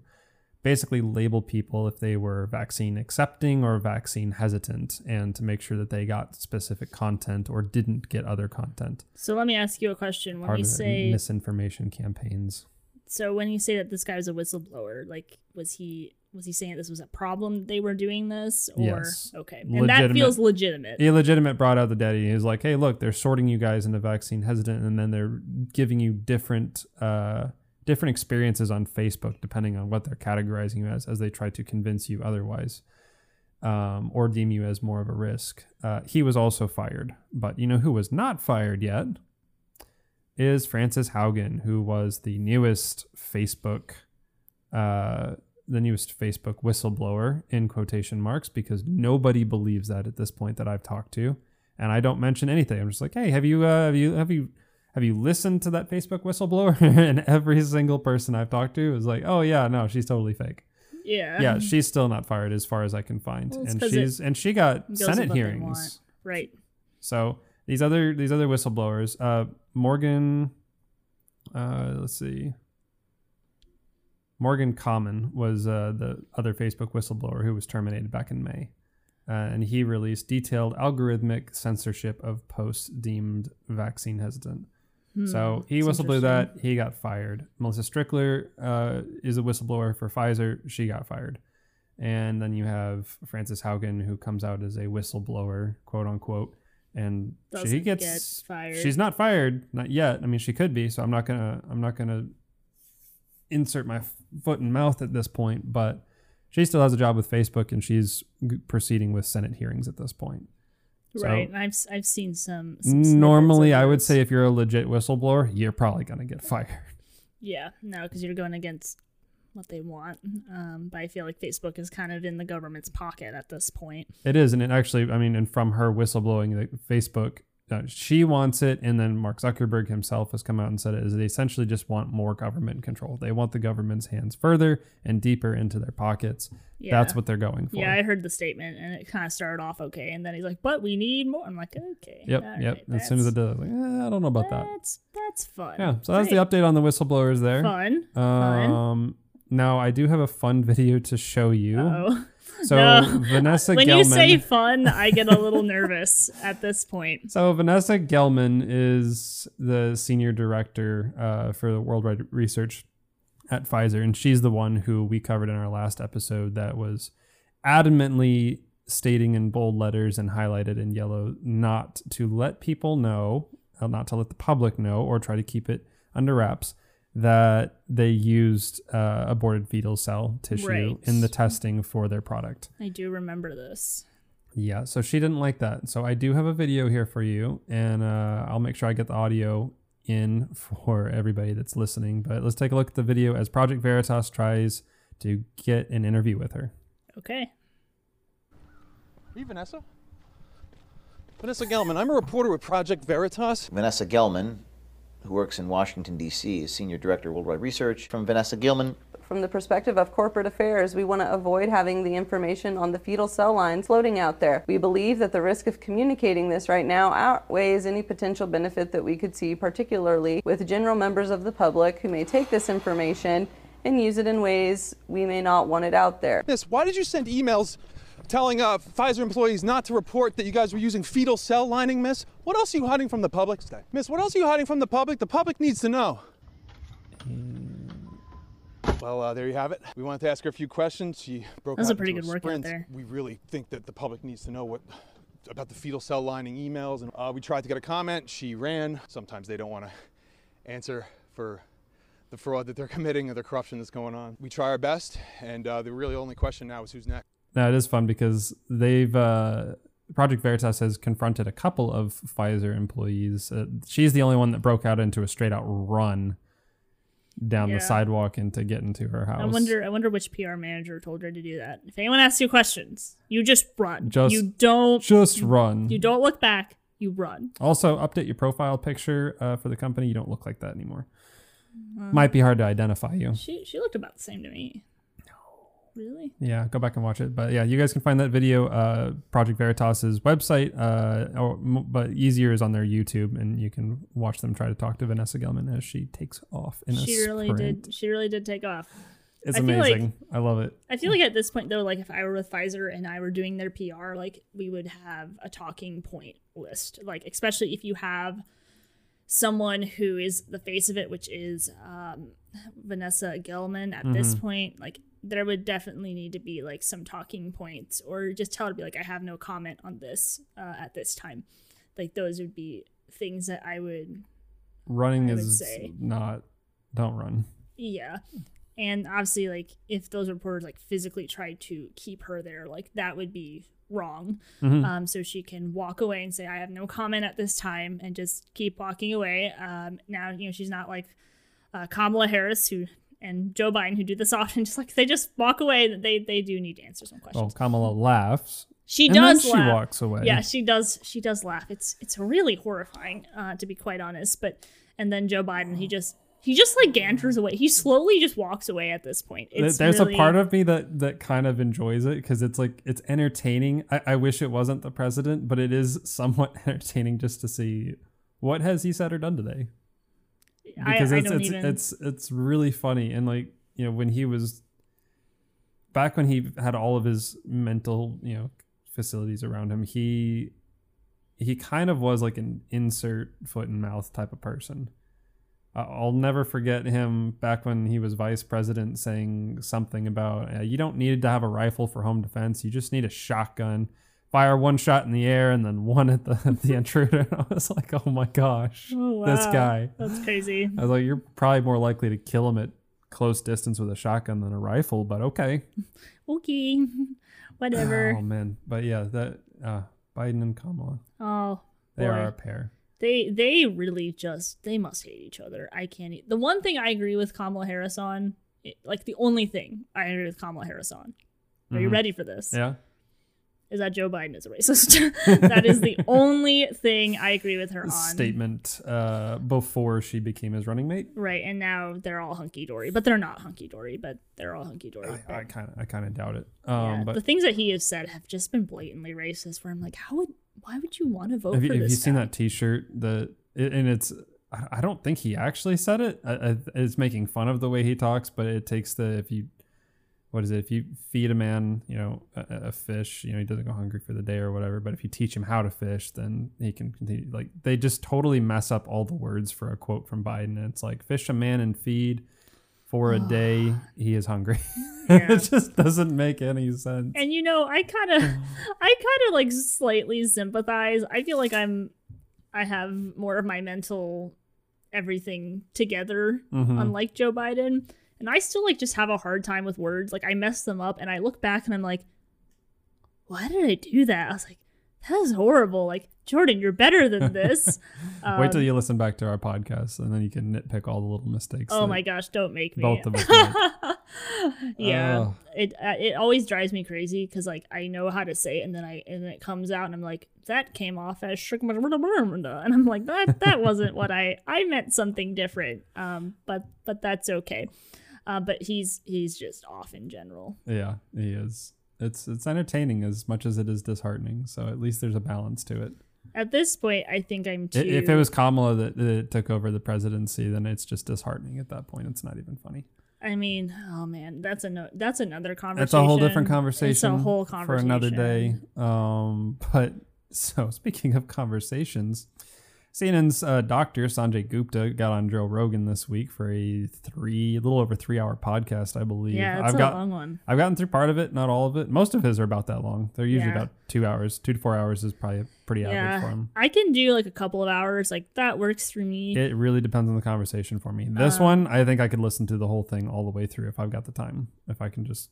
basically label people if they were vaccine accepting or vaccine hesitant, and to make sure that they got specific content or didn't get other content. So let me ask you a question. When you say misinformation campaigns. So when you say that this guy was a whistleblower, like was he saying that this was a problem they were doing this? Or yes. Okay. And that feels legitimate. Illegitimate brought out the daddy. He was like, hey, look, they're sorting you guys into vaccine hesitant, and then they're giving you different experiences on Facebook depending on what they're categorizing you as they try to convince you otherwise, or deem you as more of a risk. He was also fired. But who was not fired yet is Frances Haugen, who was the newest Facebook whistleblower, in quotation marks, because nobody believes that at this point that I've talked to. And I don't mention anything. I'm just like, hey, have you listened to that Facebook whistleblower? And every single person I've talked to is like, oh yeah, no, she's totally fake. Yeah. Yeah. She's still not fired as far as I can find. Well, she got Senate hearings. Right. So these other whistleblowers, Morgan, let's see. Morgan Common was the other Facebook whistleblower who was terminated back in May. And he released detailed algorithmic censorship of posts deemed vaccine hesitant. So he whistleblew that. He got fired. Melissa Strickler is a whistleblower for Pfizer. She got fired. And then you have Frances Haugen, who comes out as a whistleblower, quote unquote. And she gets fired. She's not fired. Not yet. I mean, she could be. So I'm not going to insert my foot and mouth at this point, but she still has a job with Facebook, and she's proceeding with Senate hearings at this point. Right. So, I've seen some normally I would say if you're a legit whistleblower, you're probably going to get fired. Yeah, no, because you're going against what they want. But I feel like Facebook is kind of in the government's pocket at this point. It is. And it actually, from her whistleblowing, Facebook, she wants it, and then Mark Zuckerberg himself has come out and said it is they essentially just want more government control. They want the government's hands further and deeper into their pockets. Yeah. That's what they're going for. Yeah, I heard the statement, and it kind of started off okay, and then he's like, "But we need more." I'm like, "Okay, yep, all yep." Right, as soon as it does, I don't know about that. That's fun. Yeah, so that's the update on the whistleblowers there. Fun. Now I do have a fun video to show you. Uh-oh. So no. Vanessa Gelman. When you say fun, I get a little nervous at this point. So Vanessa Gelman is the senior director for the worldwide research at Pfizer, and she's the one who we covered in our last episode that was adamantly stating in bold letters and highlighted in yellow not to let people know, not to let the public know, or try to keep it under wraps, that they used aborted fetal cell tissue in the testing for their product. I do remember this. Yeah, so she didn't like that. So I do have a video here for you, and I'll make sure I get the audio in for everybody that's listening. But let's take a look at the video as Project Veritas tries to get an interview with her. Okay. Are you Vanessa? Vanessa Gelman, I'm a reporter with Project Veritas. Vanessa Gelman, who works in Washington, D.C., is Senior Director of Worldwide Research. From Vanessa Gelman. From the perspective of corporate affairs, we want to avoid having the information on the fetal cell line floating out there. We believe that the risk of communicating this right now outweighs any potential benefit that we could see, particularly with general members of the public who may take this information and use it in ways we may not want it out there. Miss, why did you send emails telling Pfizer employees not to report that you guys were using fetal cell lining, miss? What else are you hiding from the public today? Miss, what else are you hiding from the public? The public needs to know. Well, there you have it. We wanted to ask her a few questions. She broke out into a sprint. That was a pretty good workout there. We really think that the public needs to know what about the fetal cell lining emails. And we tried to get a comment. She ran. Sometimes they don't want to answer for the fraud that they're committing or the corruption that's going on. We try our best. And the really only question now is who's next. Now, it is fun because they've Project Veritas has confronted a couple of Pfizer employees. She's the only one that broke out into a straight out run down the sidewalk and to get into her house. I wonder which PR manager told her to do that. If anyone asks you questions, you just run. Just run. You don't look back. You run. Also, update your profile picture for the company. You don't look like that anymore. Might be hard to identify you. She looked about the same to me. Really? Yeah, go back and watch it. But yeah, you guys can find that video, Project Veritas's website, but easier is on their YouTube, and you can watch them try to talk to Vanessa Gelman as she takes off in She really did take off. It's amazing. Like, I love it. I feel like at this point though, like if I were with Pfizer and I were doing their PR, like we would have a talking point list. Like especially if you have someone who is the face of it, which is Vanessa Gelman at this point, like there would definitely need to be like some talking points, or just tell her to be like, I have no comment on this at this time. Like those would be things that I would. Running is not, don't run. Yeah. And obviously like if those reporters like physically tried to keep her there, like that would be wrong. So she can walk away and say, I have no comment at this time, and just keep walking away. Now, you know, she's not like Kamala Harris who, and Joe Biden, who do this often, just like they just walk away. They do need to answer some questions. Well, Kamala laughs. She does. Then she walks away. Yeah, she does. She does laugh. It's really horrifying, to be quite honest. But and then Joe Biden, he just like ganters away. He slowly just walks away at this point. There's really a part of me that kind of enjoys it because it's like it's entertaining. I wish it wasn't the president, but it is somewhat entertaining just to see what has he said or done today. Because it's really funny. And like, you know, when he was back when he had all of his mental, you know, facilities around him, he kind of was like an insert foot and mouth type of person. I'll never forget him back when he was vice president saying something about you don't need to have a rifle for home defense. You just need a shotgun. Fire one shot in the air and then one at the intruder. And I was like, oh my gosh, this guy. That's crazy. I was like, you're probably more likely to kill him at close distance with a shotgun than a rifle, but okay. Okay, whatever. Oh man, but yeah, that Biden and Kamala. Oh, they are a pair. They really just, they must hate each other. I can't. The one thing I agree with Kamala Harris on, like the only thing I agree with Kamala Harris on. Are you ready for this? Yeah. Is that Joe Biden is a racist. That is the only thing I agree with her on. Statement before she became his running mate. Right, and now they're all hunky-dory. But they're not hunky-dory, but they're all hunky-dory. I kind of doubt it. Yeah, but the things that he has said have just been blatantly racist, where I'm like, why would you want to vote for this guy? Have you seen that t-shirt? I don't think he actually said it. It's making fun of the way he talks, but it takes the... If you feed a man, you know, a fish, you know, he doesn't go hungry for the day or whatever. But if you teach him how to fish, then he can continue. Like, they just totally mess up all the words for a quote from Biden. And it's like, fish a man and feed for a day. He is hungry. Yeah. It just doesn't make any sense. And, you know, I kind of like slightly sympathize. I feel like I have more of my mental everything together, unlike Joe Biden. And I still like just have a hard time with words. Like I mess them up and I look back and I'm like, why did I do that? I was like, that is horrible. Like, Jordan, you're better than this. Wait till you listen back to our podcast and then you can nitpick all the little mistakes. Oh my gosh, don't make me. Both of us. Yeah, it always drives me crazy because like I know how to say it and then it comes out and I'm like, that came off as and I'm like, that wasn't what I meant, something different. But that's okay. But he's just off in general. Yeah, he is. It's entertaining as much as it is disheartening. So at least there's a balance to it. At this point, I think I'm too... If it was Kamala that took over the presidency, then it's just disheartening at that point. It's not even funny. I mean, oh man, that's another conversation. That's a whole different conversation. It's a whole conversation. For another day. But so speaking of conversations, CNN's doctor, Sanjay Gupta, got on Joe Rogan this week for a little over 3-hour podcast, I believe. Yeah, it's a long one. I've gotten through part of it, not all of it. Most of his are about that long. They're usually about 2 hours. 2 to 4 hours is probably pretty average for him. I can do like a couple of hours. Like that works for me. It really depends on the conversation for me. This one, I think I could listen to the whole thing all the way through if I've got the time. If I can just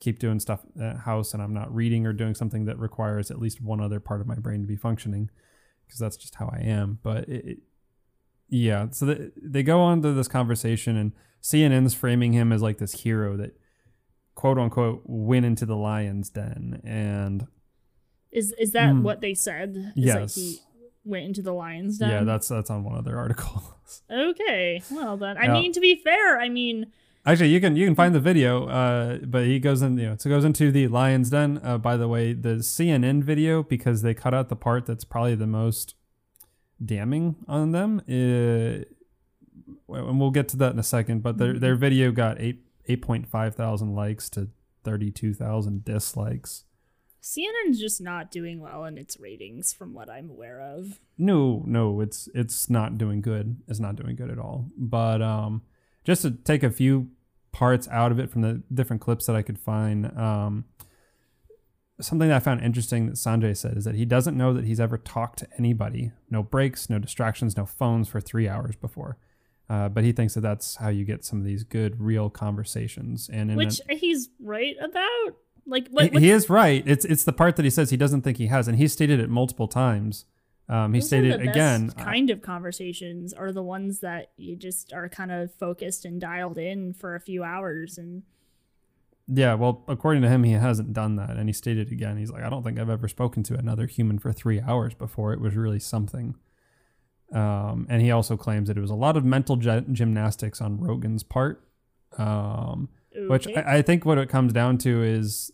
keep doing stuff at house and I'm not reading or doing something that requires at least one other part of my brain to be functioning. Because that's just how I am. But so they go on to this conversation, and CNN's framing him as like this hero that quote unquote went into the lion's den. And is that what they said? Yes. Like he went into the lion's den. Yeah, that's on one of their articles. Okay, well then I mean to be fair, I mean. Actually, you can find the video, but he goes in, so goes into the lion's den. By the way, the CNN video, because they cut out the part that's probably the most damning on them, and we'll get to that in a second. But their video got 8.5 thousand likes to 32,000 dislikes. CNN's just not doing well in its ratings, from what I'm aware of. No, it's not doing good. It's not doing good at all. But just to take a few parts out of it from the different clips that I could find. Something that I found interesting that Sanjay said is that he doesn't know that he's ever talked to anybody. No breaks, no distractions, no phones for 3 hours before. But he thinks that that's how you get some of these good, real conversations. Which he's right about. Like he is right. It's the part that he says he doesn't think he has. And he stated it multiple times. He stated again, kind of conversations are the ones that you just are kind of focused and dialed in for a few hours. And yeah, well, according to him, he hasn't done that. And he stated again, he's like, I don't think I've ever spoken to another human for 3 hours before. It was really something. And he also claims that it was a lot of mental gymnastics on Rogan's part, which I think what it comes down to is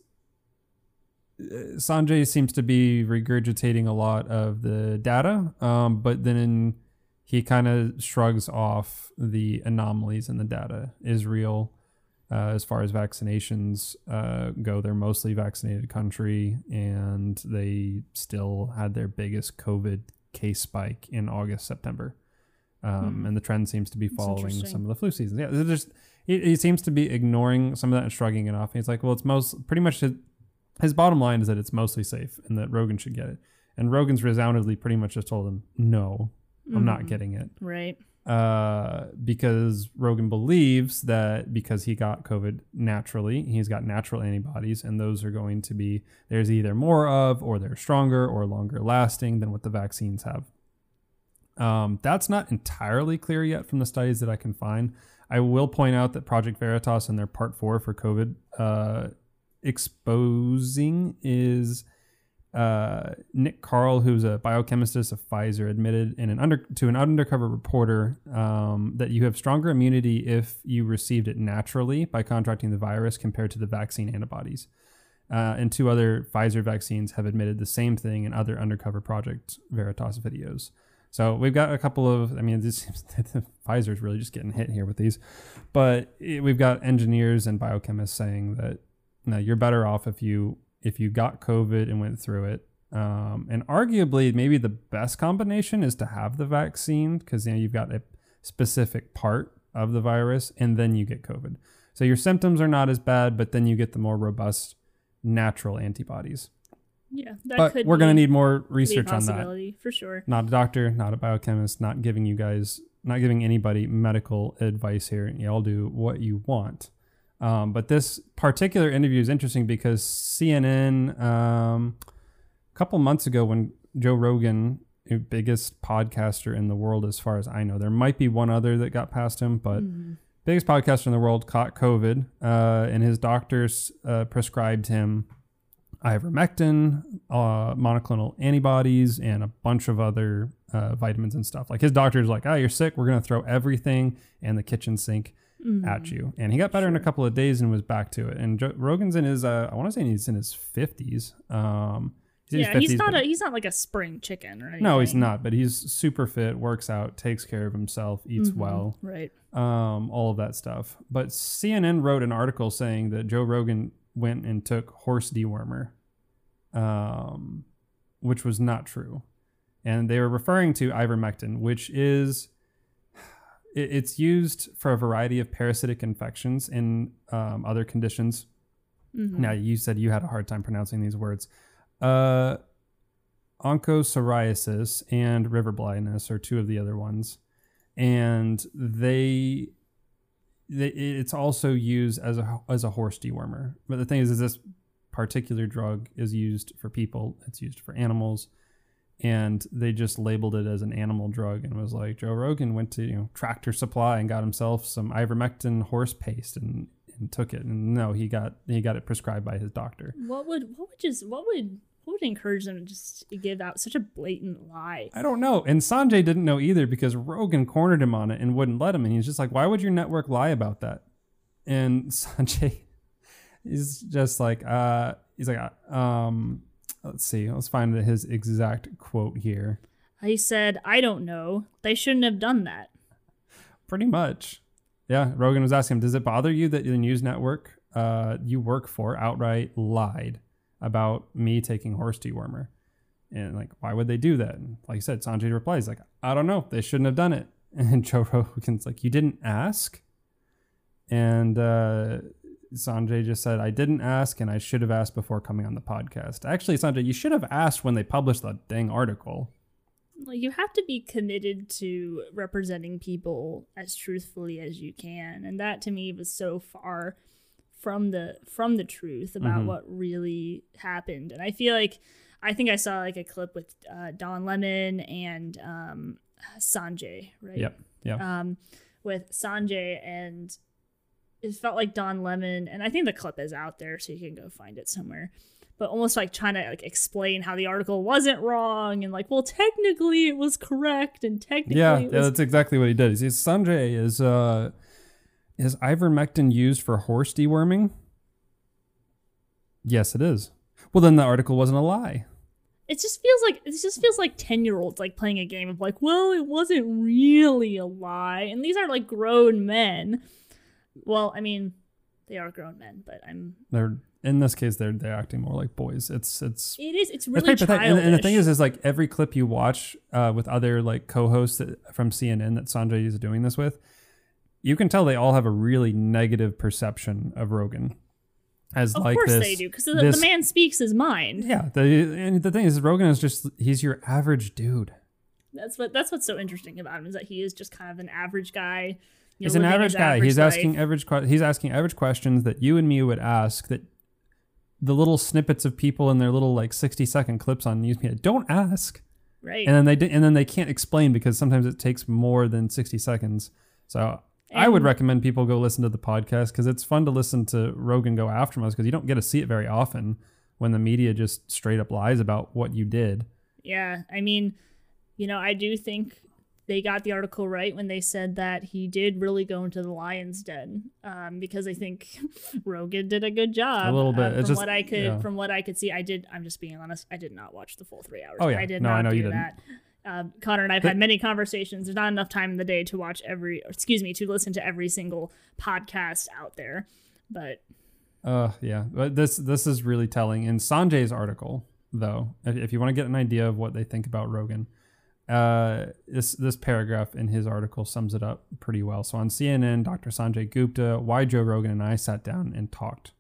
Sanjay seems to be regurgitating a lot of the data, but then he kind of shrugs off the anomalies in the data. Israel, as far as vaccinations go, they're mostly vaccinated country, and they still had their biggest COVID case spike in August, September. And the trend seems to be following some of the flu seasons. Yeah, just he seems to be ignoring some of that and shrugging it off. And he's like, well, it's pretty much... His bottom line is that it's mostly safe and that Rogan should get it. And Rogan's resoundingly pretty much just told him, no, I'm not getting it. Right. Because Rogan believes that because he got COVID naturally, he's got natural antibodies, and those are going to be, there's either more of, or they're stronger or longer lasting than what the vaccines have. That's not entirely clear yet from the studies that I can find. I will point out that Project Veritas and their Part 4 for COVID, exposing is Nick Carl, who's a biochemist of Pfizer, admitted to an undercover reporter that you have stronger immunity if you received it naturally by contracting the virus compared to the vaccine antibodies. And two other Pfizer vaccines have admitted the same thing in other undercover Project Veritas videos. So we've got a couple of, Pfizer's really just getting hit here with these, but we've got engineers and biochemists saying that no, you're better off if you got COVID and went through it. And arguably, maybe the best combination is to have the vaccine because you've got a specific part of the virus and then you get COVID. So your symptoms are not as bad, but then you get the more robust natural antibodies. Yeah, but we're going to need more research on that. For sure. Not a doctor, not a biochemist, not giving anybody medical advice here. And y'all do what you want. But this particular interview is interesting because CNN, a couple months ago when Joe Rogan, the biggest podcaster in the world, as far as I know, there might be one other that got past him, but biggest podcaster in the world, caught COVID, and his doctors prescribed him ivermectin, monoclonal antibodies, and a bunch of other vitamins and stuff. Like, his doctor's like, oh, you're sick. We're going to throw everything and the kitchen sink at you. And he got better in a couple of days and was back to it. And Rogan's in his, I want to say he's in his 50s. He's not like a spring chicken or anything. No, he's not, but he's super fit, works out, takes care of himself, eats well. Right. All of that stuff. But CNN wrote an article saying that Joe Rogan went and took horse dewormer, which was not true. And they were referring to ivermectin, which is, it's used for a variety of parasitic infections and other conditions. Now, you said you had a hard time pronouncing these words. Onchocerciasis and river blindness are two of the other ones. And it's also used as a horse dewormer. But the thing is this particular drug is used for people. It's used for animals. And they just labeled it as an animal drug and was like, Joe Rogan went to Tractor Supply and got himself some ivermectin horse paste and took it. And no, he got it prescribed by his doctor. What would encourage them to just give out such a blatant lie? I don't know. And Sanjay didn't know either, because Rogan cornered him on it and wouldn't let him. And he's just like, why would your network lie about that? And Sanjay is just like, he's like, let's see. Let's find his exact quote here. He said, I don't know. They shouldn't have done that. Pretty much. Yeah. Rogan was asking him, does it bother you that the news network you work for outright lied about me taking horse dewormer? And like, why would they do that? And like I said, Sanjay replies like, I don't know. They shouldn't have done it. And Joe Rogan's like, you didn't ask? And Sanjay just said, I didn't ask, and I should have asked before coming on the podcast. Actually, Sanjay, you should have asked when they published that dang article. Like, you have to be committed to representing people as truthfully as you can. And that, to me, was so far from the truth about what really happened. And I feel like, I think I saw like a clip with Don Lemon and Sanjay, right? Yep. Yeah. With Sanjay, and it felt like Don Lemon, and I think the clip is out there, so you can go find it somewhere, but almost like trying to like explain how the article wasn't wrong, and like, well, technically it was correct, and technically that's exactly what he did. He says, Sanjay, is ivermectin used for horse deworming? Yes, it is. Well, then the article wasn't a lie. It just feels like 10-year-olds like playing a game of like, well, it wasn't really a lie, and these are like grown men. Well, I mean, they are grown men, but they're in this case they're acting more like boys. It's really childish. And the thing is like every clip you watch with other like co-hosts from CNN that Sanjay is doing this with, you can tell they all have a really negative perception of Rogan. They do, because the man speaks his mind. Yeah, and the thing is, Rogan is he's your average dude. That's what's so interesting about him, is that he is just kind of an average guy. He's an average guy. He's asking average questions that you and me would ask. That the little snippets of people in their little like 60-second clips on Newsmedia don't ask. Right. And then they can't explain, because sometimes it takes more than 60 seconds. So I would recommend people go listen to the podcast, because it's fun to listen to Rogan go after us, because you don't get to see it very often when the media just straight up lies about what you did. Yeah, I mean, I do think they got the article right when they said that he did really go into the lion's den, because I think Rogan did a good job. A little bit. From what I could see, I'm just being honest, I did not watch the full 3 hours. Oh yeah, I know you didn't. Connor and I've had many conversations. There's not enough time in the day to to listen to every single podcast out there. But but this is really telling. In Sanjay's article, though, if you want to get an idea of what they think about Rogan. This paragraph in his article sums it up pretty well. So on CNN, Dr. Sanjay Gupta, why Joe Rogan and I sat down and talked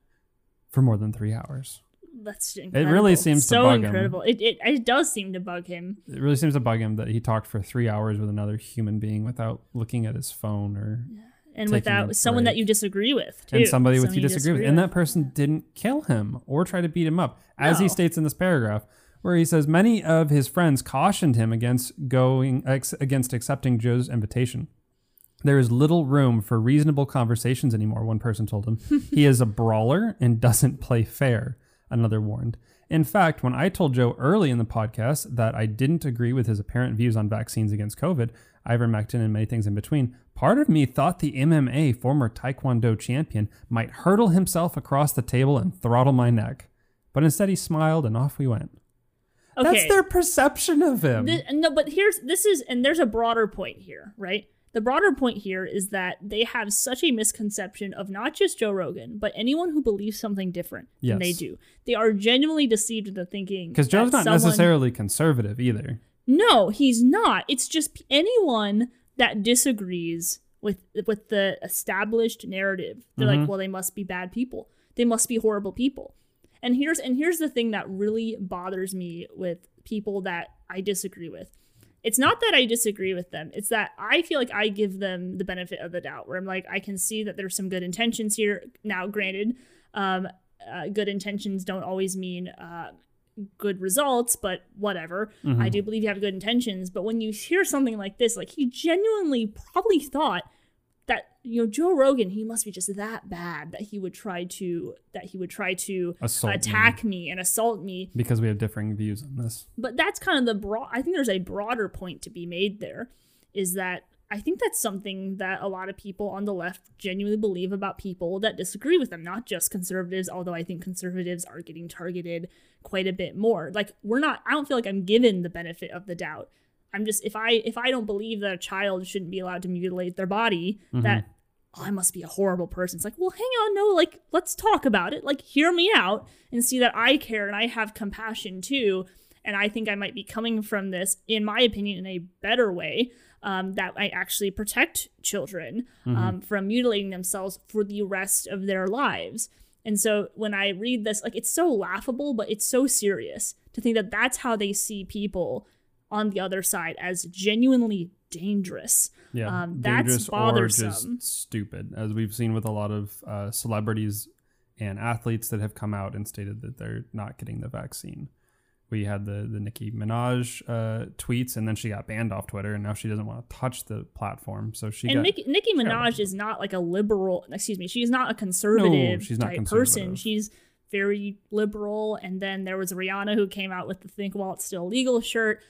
for more than 3 hours. That's incredible. It really seems so to bug incredible. Him. It does seem to bug him. It really seems to bug him that he talked for 3 hours with another human being without looking at his phone or and without someone that you disagree with too. And somebody with you disagree with. And that person didn't kill him or try to beat him up, as he states in this paragraph, where he says many of his friends cautioned him against accepting Joe's invitation. There is little room for reasonable conversations anymore, one person told him. He is a brawler and doesn't play fair, another warned. In fact, when I told Joe early in the podcast that I didn't agree with his apparent views on vaccines against COVID, ivermectin, and many things in between, part of me thought the MMA former Taekwondo champion might hurtle himself across the table and throttle my neck. But instead he smiled and off we went. Okay. That's their perception of him. But there's a broader point here, right? The broader point here is that they have such a misconception of not just Joe Rogan, but anyone who believes something different than they do. They are genuinely deceived into thinking. Because Joe's not necessarily conservative either. No, he's not. It's just anyone that disagrees with the established narrative. They're like, well, they must be bad people. They must be horrible people. And here's the thing that really bothers me with people that I disagree with. It's not that I disagree with them. It's that I feel like I give them the benefit of the doubt, where I'm like, I can see that there's some good intentions here. Now, granted, good intentions don't always mean good results, but whatever. Mm-hmm. I do believe you have good intentions. But when you hear something like this, like he genuinely probably thought that, Joe Rogan, he must be just that bad that he would try to attack me and assault me. Because we have differing views on this. But that's kind of I think there's a broader point to be made there, is that I think that's something that a lot of people on the left genuinely believe about people that disagree with them, not just conservatives, although I think conservatives are getting targeted quite a bit more. Like I don't feel like I'm given the benefit of the doubt. I'm just, if I don't believe that a child shouldn't be allowed to mutilate their body, that I must be a horrible person. It's like, well, hang on, no, like, let's talk about it. Like, hear me out and see that I care and I have compassion too. And I think I might be coming from this, in my opinion, in a better way, that I actually protect children from mutilating themselves for the rest of their lives. And so when I read this, like, it's so laughable, but it's so serious to think that that's how they see people on the other side, as genuinely dangerous. Yeah, that's bothersome. Or just stupid, as we've seen with a lot of celebrities and athletes that have come out and stated that they're not getting the vaccine. We had the Nicki Minaj tweets, and then she got banned off Twitter, and now she doesn't want to touch the platform. Nicki Minaj is not like a liberal. Excuse me, she's not a conservative type person. She's very liberal. And then there was Rihanna, who came out with the "Think While It's Still Legal" shirt.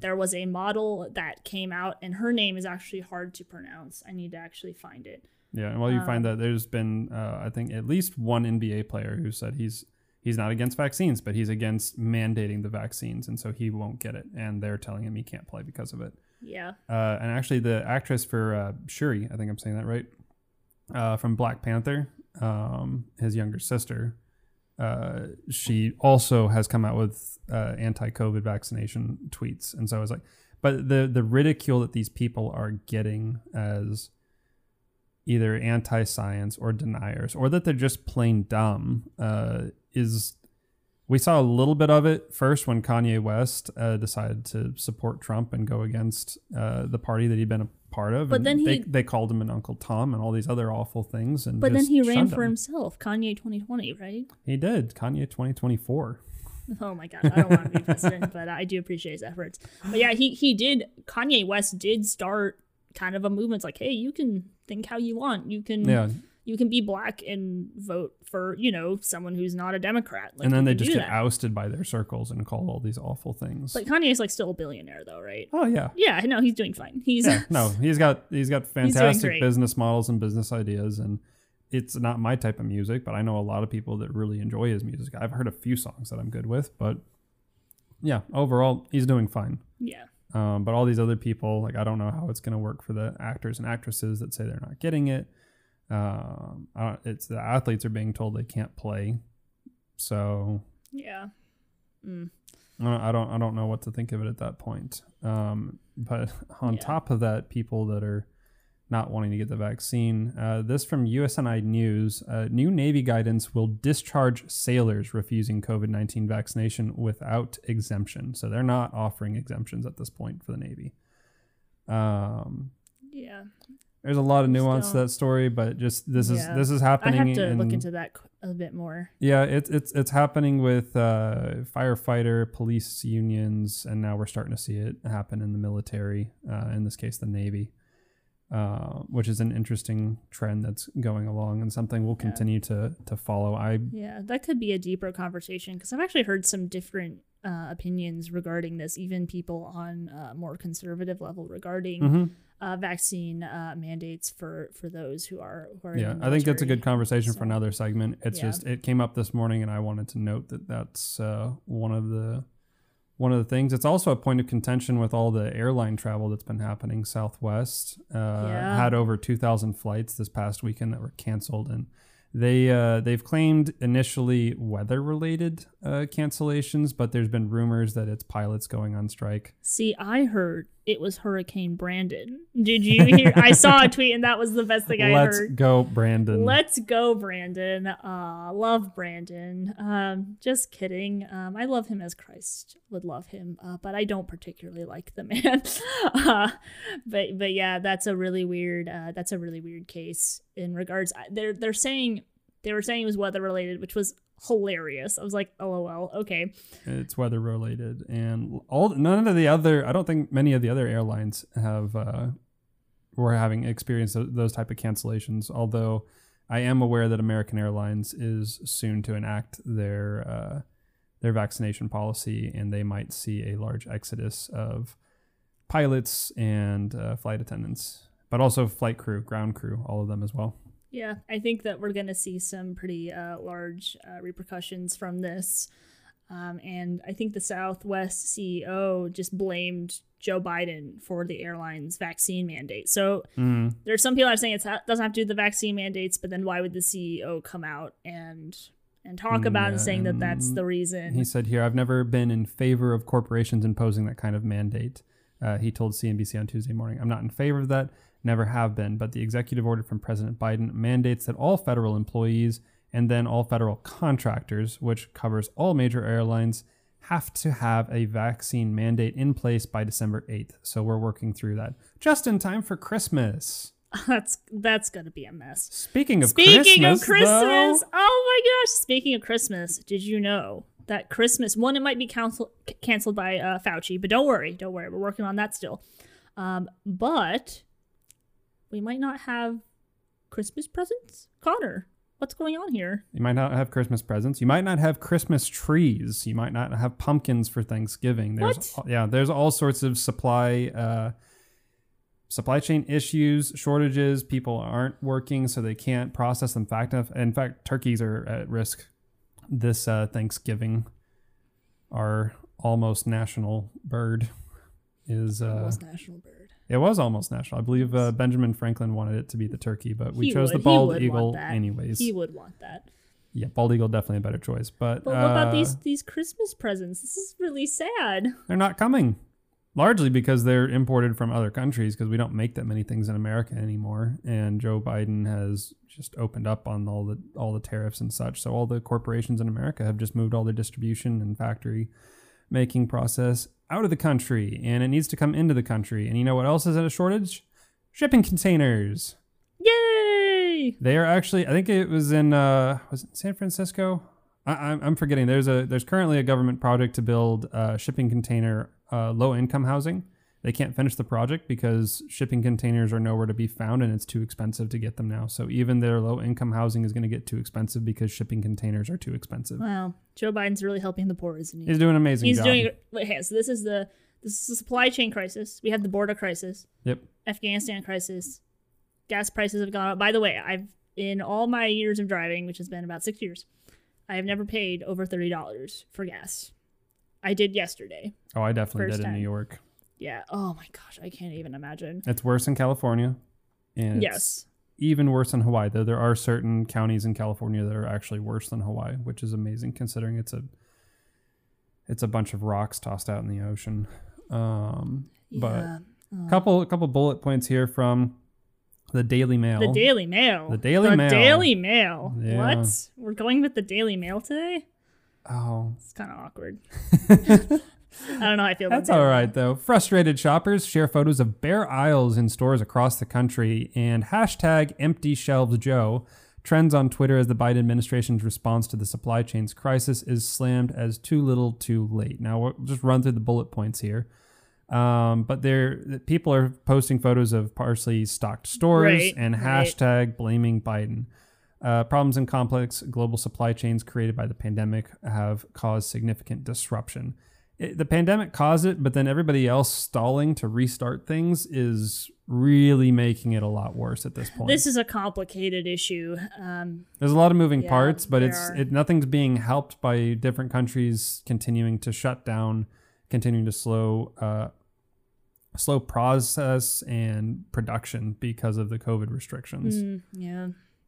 There was a model that came out, and her name is actually hard to pronounce. I need to actually find it. Yeah, and while you find that, there's been, I think, at least one NBA player who said he's not against vaccines, but he's against mandating the vaccines, and so he won't get it. And they're telling him he can't play because of it. Yeah. And actually, the actress for Shuri, I think I'm saying that right, from Black Panther, his younger sister, she also has come out with anti-COVID vaccination tweets, and so I was like, but the ridicule that these people are getting as either anti-science or deniers, or that they're just plain dumb, is, we saw a little bit of it first when Kanye West decided to support Trump and go against the party that he'd been a part of, but then they called him an Uncle Tom and all these other awful things, and but then he ran for himself. Kanye 2020, right? He did. Kanye 2024. Oh my god, I don't want to be president, but I do appreciate his efforts. But yeah, he did. Kanye West did start kind of a movement. It's like, hey, you can think how you want. You can you can be black and vote for someone who's not a Democrat. Like, and then they just get ousted by their circles and call all these awful things. But Kanye's still a billionaire though, right? Oh yeah. Yeah, no, he's doing fine. He's he's got fantastic business models and business ideas, and it's not my type of music, but I know a lot of people that really enjoy his music. I've heard a few songs that I'm good with, but yeah, overall he's doing fine. Yeah. But all these other people, like, I don't know how it's going to work for the actors and actresses that say they're not getting it. It's the athletes are being told they can't play, so yeah. I don't know what to think of it at that point, but on top of that, people that are not wanting to get the vaccine, this from USNI News, new Navy guidance will discharge sailors refusing COVID-19 vaccination without exemption. So they're not offering exemptions at this point for the Navy. There's a lot of nuance to that story, but just this is happening. I have to look into that a bit more. Yeah, it's happening with firefighter, police unions, and now we're starting to see it happen in the military. In this case, the Navy. which is an interesting trend that's going along and something we'll continue to follow. That could be a deeper conversation, because I've actually heard some different opinions regarding this, even people on a more conservative level regarding vaccine mandates for those who are in the military. I think that's a good conversation for another segment. It's just, it came up this morning and I wanted to note that that's one of the things. It's also a point of contention with all the airline travel that's been happening. Southwest had over 2,000 flights this past weekend that were canceled, and they've claimed initially weather-related cancellations, but there's been rumors that it's pilots going on strike. See, I heard it was Hurricane Brandon. Did you hear? I saw a tweet, and that was the best thing I heard. Let's go, Brandon. Let's go, Brandon. Love Brandon. Just kidding. I love him as Christ would love him, but I don't particularly like the man. But yeah, that's a really weird case in regards. They were saying it was weather related, which was hilarious. I was like, LOL. Okay, it's weather related, and I don't think many of the other airlines were having experienced those type of cancellations. Although I am aware that American Airlines is soon to enact their vaccination policy, and they might see a large exodus of pilots and flight attendants, but also flight crew, ground crew, all of them as well. Yeah, I think that we're going to see some pretty large repercussions from this. And I think the Southwest CEO just blamed Joe Biden for the airline's vaccine mandate. So there's some people that are saying it doesn't have to do the vaccine mandates, but then why would the CEO come out and talk about and saying that that's the reason? He said here, I've never been in favor of corporations imposing that kind of mandate. He told CNBC on Tuesday morning, I'm not in favor of that. Never have been, but the executive order from President Biden mandates that all federal employees and then all federal contractors, which covers all major airlines, have to have a vaccine mandate in place by December 8th. So we're working through that just in time for Christmas. That's going to be a mess. Speaking of Christmas, oh my gosh. Speaking of Christmas, did you know that Christmas, it might be canceled by Fauci, but don't worry. We're working on that still. But we might not have Christmas presents. Connor, what's going on here? You might not have Christmas presents. You might not have Christmas trees. You might not have pumpkins for Thanksgiving. There's all sorts of supply chain issues, shortages. People aren't working, so they can't process them fast enough. In fact, turkeys are at risk this Thanksgiving. Our almost national bird is... It was almost national. I believe Benjamin Franklin wanted it to be the turkey, but we chose the bald eagle anyways. He would want that. Yeah, bald eagle, definitely a better choice. But what about these Christmas presents? This is really sad. They're not coming, largely because they're imported from other countries, because we don't make that many things in America anymore. And Joe Biden has just opened up on all the tariffs and such. So all the corporations in America have just moved all their distribution and factory making process out of the country, and it needs to come into the country. And you know what else is at a shortage? Shipping containers. Yay! They are actually, I think it was in San Francisco? I'm forgetting. There's currently a government project to build shipping container low income housing. They can't finish the project because shipping containers are nowhere to be found, and it's too expensive to get them now. So even their low-income housing is going to get too expensive because shipping containers are too expensive. Wow. Joe Biden's really helping the poor, isn't he? He's doing an amazing job. So this is the supply chain crisis. We had the border crisis. Yep. Afghanistan crisis. Gas prices have gone up. By the way, in all my years of driving, which has been about 6 years, I have never paid over $30 for gas. I did yesterday. Oh, I definitely did in New York. Yeah. Oh my gosh, I can't even imagine. It's worse in California, and it's even worse in Hawaii. Though there are certain counties in California that are actually worse than Hawaii, which is amazing considering it's a bunch of rocks tossed out in the ocean. But couple bullet points here from the Daily Mail. The Daily Mail. Yeah. What? We're going with the Daily Mail today? Oh, it's kind of awkward. I don't know how I feel about that. That's all right, though. Frustrated shoppers share photos of bare aisles in stores across the country, and #EmptyShelvesJoe trends on Twitter as the Biden administration's response to the supply chain's crisis is slammed as too little too late. Now, we'll just run through the bullet points here. But people are posting photos of partially stocked stores and hashtag blaming Biden. Problems in complex global supply chains created by the pandemic have caused significant disruption. The pandemic caused it, but then everybody else stalling to restart things is really making it a lot worse at this point. This is a complicated issue. There's a lot of moving parts, but nothing's being helped by different countries continuing to shut down, continuing to slow process and production because of the COVID restrictions.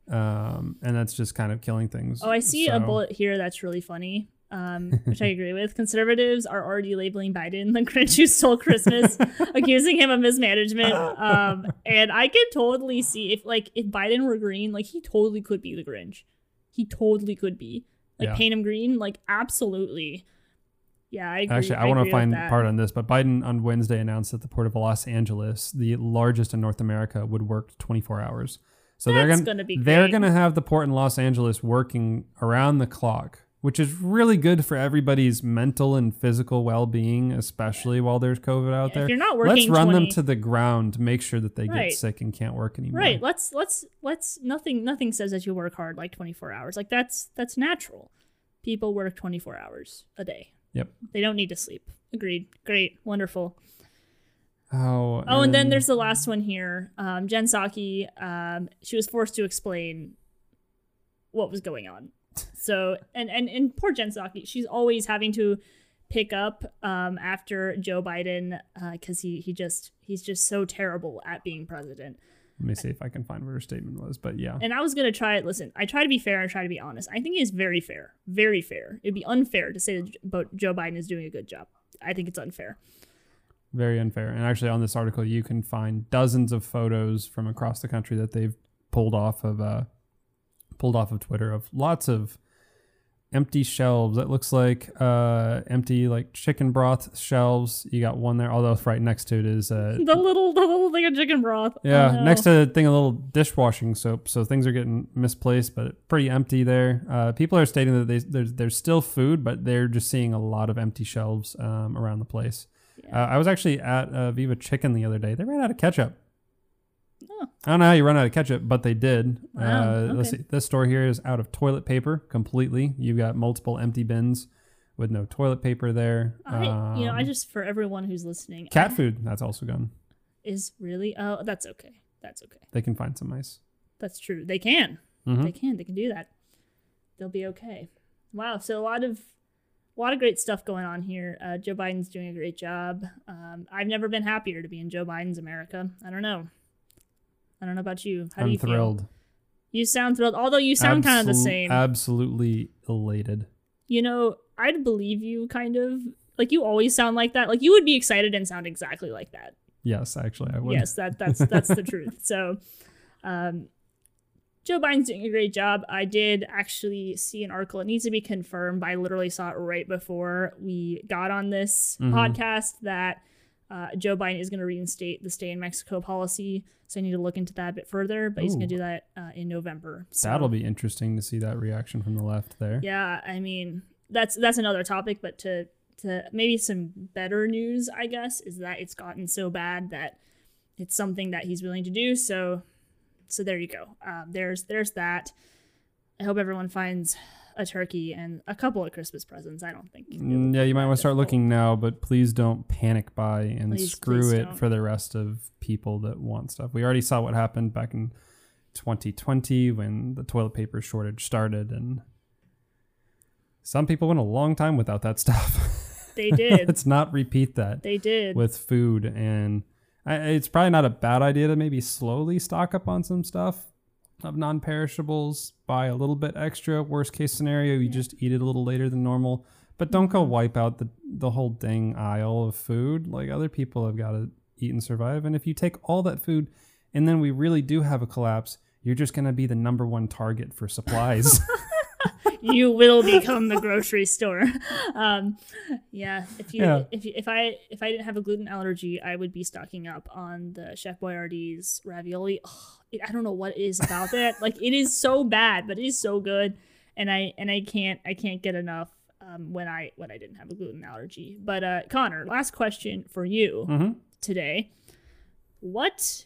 And that's just kind of killing things. Oh, I see a bullet here that's really funny. Which I agree with. Conservatives are already labeling Biden the Grinch who stole Christmas, accusing him of mismanagement. And I can totally see if Biden were green, he totally could be the Grinch. He totally could be. Paint him green, absolutely. Yeah, I agree. Actually, I want to find part on this, but Biden on Wednesday announced that the port of Los Angeles, the largest in North America, would work 24 hours. So they're going to have the port in Los Angeles working around the clock, which is really good for everybody's mental and physical well-being, especially while there's COVID out there. If you're not working, let's run them to the ground to make sure that they get sick and can't work anymore. Right. Let's nothing says that you work hard 24 hours. That's natural. People work 24 hours a day. Yep. They don't need to sleep. Agreed. Great. Wonderful. Oh, and then there's the last one here. Jen Psaki, she was forced to explain what was going on. So and poor Jen Psaki, she's always having to pick up after Joe Biden because he's just so terrible at being president. Let me see if I can find what her statement was, but yeah. And I was gonna try it. Listen, I try to be fair and try to be honest. I think it's very fair, very fair. It'd be unfair to say that Joe Biden is doing a good job. I think it's unfair. Very unfair. And actually, on this article, you can find dozens of photos from across the country that they've pulled off of Twitter of lots of empty shelves. It looks like empty chicken broth shelves. You got one there, although right next to it is the little thing of chicken broth. Yeah, oh, no. Next to the thing a little dishwashing soap. So things are getting misplaced, but pretty empty there. People are stating that there's still food, but they're just seeing a lot of empty shelves around the place. Yeah. I was actually at Viva Chicken the other day. They ran out of ketchup. Oh. I don't know how you run out of ketchup, but they did. Wow. Okay. Let's see. This store here is out of toilet paper completely. You've got multiple empty bins with no toilet paper there. For everyone who's listening. Cat food, that's also gone. Is really? Oh, that's okay. That's okay. They can find some mice. That's true. They can. Mm-hmm. They can do that. They'll be okay. Wow. So a lot of great stuff going on here. Joe Biden's doing a great job. I've never been happier to be in Joe Biden's America. I don't know about you. How do you feel? I'm thrilled. You sound thrilled, although you sound kind of the same. Absolutely elated. I'd believe you, kind of. You always sound like that. You would be excited and sound exactly like that. Yes, actually, I would. Yes, that's the truth. So, Joe Biden's doing a great job. I did actually see an article. It needs to be confirmed, but I literally saw it right before we got on this podcast that Joe Biden is going to reinstate the stay in Mexico policy. So I need to look into that a bit further, but he's going to do that in November. So that'll be interesting to see that reaction from the left there. Yeah. I mean, that's another topic, but to maybe some better news, I guess, is that it's gotten so bad that it's something that he's willing to do. So there you go. There's that. I hope everyone finds a turkey and a couple of Christmas presents. I don't think. Yeah, you might want to start looking now, but please don't panic buy and screw it for the rest of people that want stuff. We already saw what happened back in 2020 when the toilet paper shortage started, and some people went a long time without that stuff. They did. Let's not repeat that. They did. With food, and it's probably not a bad idea to maybe slowly stock up on some stuff of non-perishables, buy a little bit extra. Worst case scenario, you just eat it a little later than normal, but don't go wipe out the whole dang aisle of food. Other people have got to eat and survive. And if you take all that food and then we really do have a collapse, you're just going to be the number one target for supplies. You will become the grocery store. If I didn't have a gluten allergy, I would be stocking up on the Chef Boyardee's ravioli. Oh, I don't know what it is about that. It is so bad, but it is so good, and I can't get enough. when I didn't have a gluten allergy. But Connor, last question for you today. What